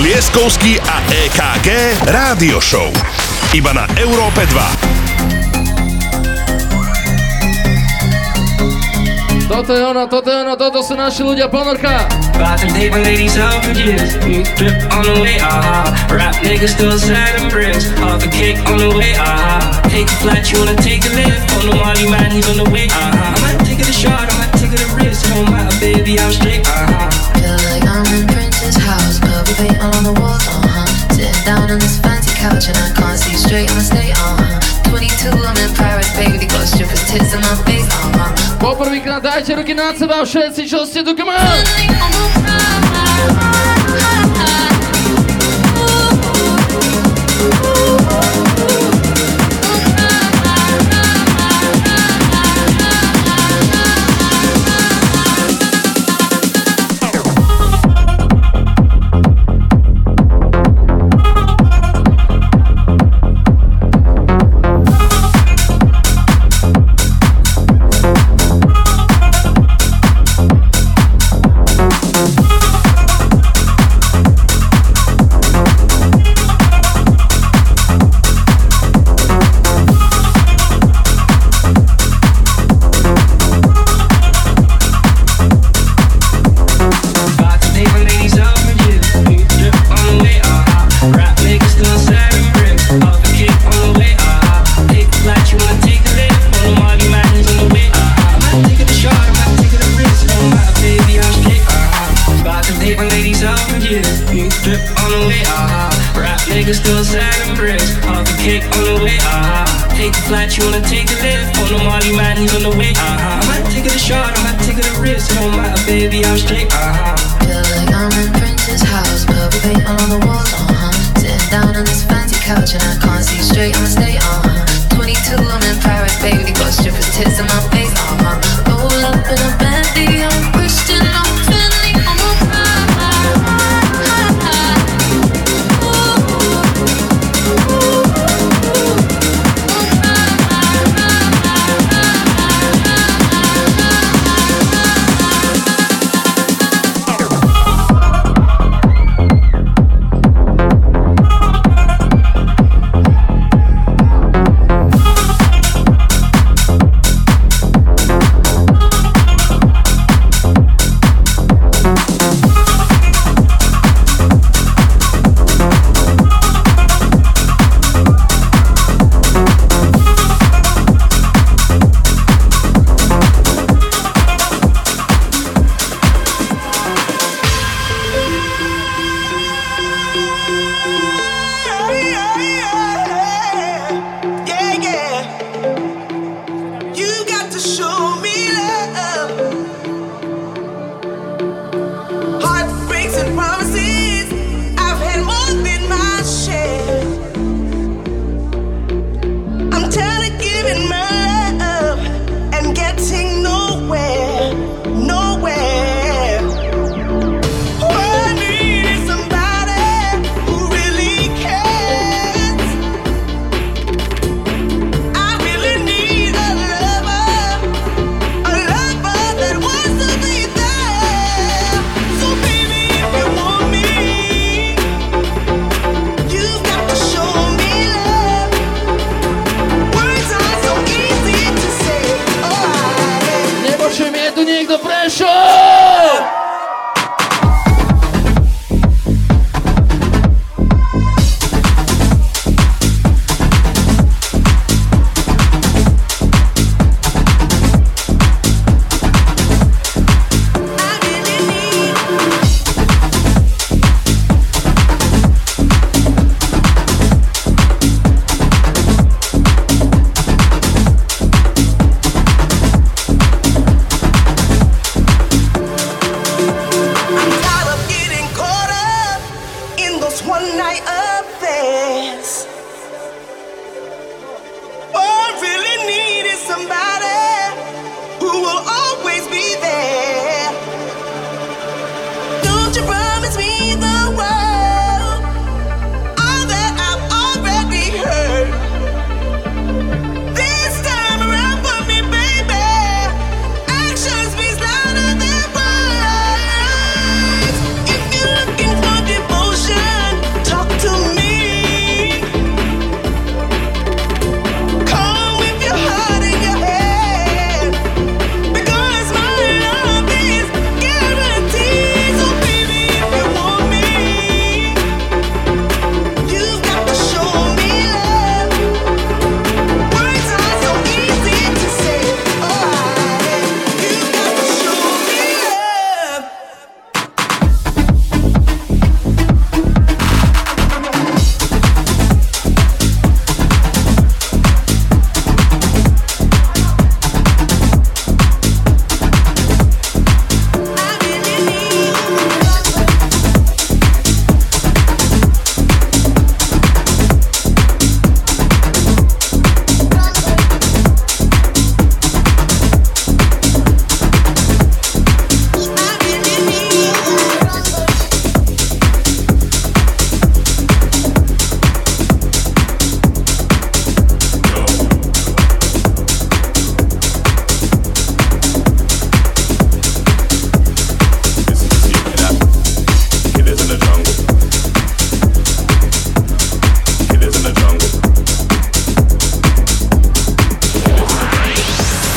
Lieskovský a EKG Rádio Show. Iba na Európe 2. Toto je ono, toto sú naši ľudia, Ponorka. Bought some paper ladies off the kids. Trip on the way, aha. Rap niggas still sliding bricks. Off a cake on the way, aha. Take a flight, you wanna take a lift. On the Molly man, he's on the way, aha. I might take it a shot, I might take it a risk. It don't matter, baby, I'm straight, aha. Feel like I'm in Prince's house. Paint all on the walls, uh-huh. Sitting down on this fancy couch and I can't see straight, I'ma stay, uh-huh. 22, I'm in Paris, baby, got strippers' tits in my face, uh-huh. Poprvýkrát dajte ruky na seba, všetci, čo ste tu, come on! Leaving ladies out for years. New drip on the way, aha. Rap niggas still sagging bricks. Off the cake on the way, aha. Take a flight, you wanna take a lift. On the Molly man, he's on the way, aha. I might take it a shot, I might take it a risk. It don't matter, baby, I'm straight, aha. Feel like I'm in Prince's house. Purple paint all on the walls, uh-huh. Sitting down on this fancy couch and I can't see straight, I'ma stay, uh-huh. 22, I'm in Paris, baby, got strippers' tits in my face, uh-huh. Roll up in a bendy, I'm Christian, I'm Fendi, I'm a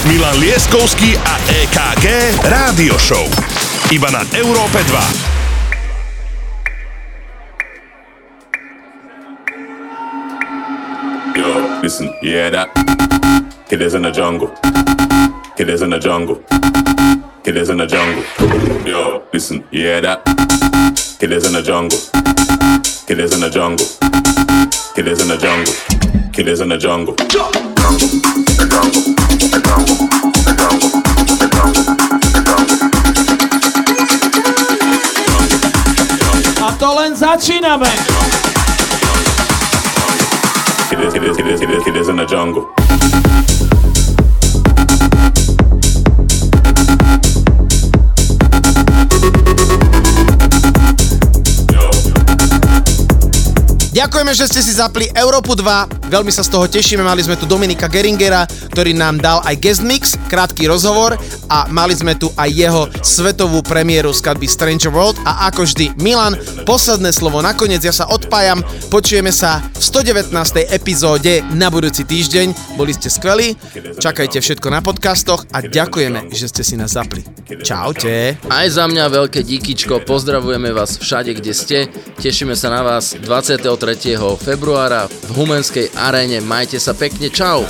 Milan Lieskovský a EKG Rádio Show. Iba na Európe 2. Yo, listen, yeah that. Kid is in the jungle. Kid is in the jungle. killers in the jungle. Yo, listen, you hear that? Killers in the jungle. Killers in the jungle. Killers in the jungle. Killers in the jungle. A to len začíname. Killers in the jungle. Ďakujeme, že ste si zapli Európu 2, veľmi sa z toho tešíme, mali sme tu Dominika Gehringera, ktorý nám dal aj guest mix, krátky rozhovor a mali sme tu aj jeho svetovú premiéru skladby Stranger World a ako vždy Milan, posledné slovo nakoniec, ja sa odpájam, počujeme sa v 119. epizóde na budúci týždeň, boli ste skvelí, čakajte všetko na podcastoch a ďakujeme, že ste si nás zapli. Čaute. Aj za mňa veľké díkyčko, pozdravujeme vás všade, kde ste, tešíme sa na vás 23. 3. februára v Humenskej aréne. Majte sa pekne, čau!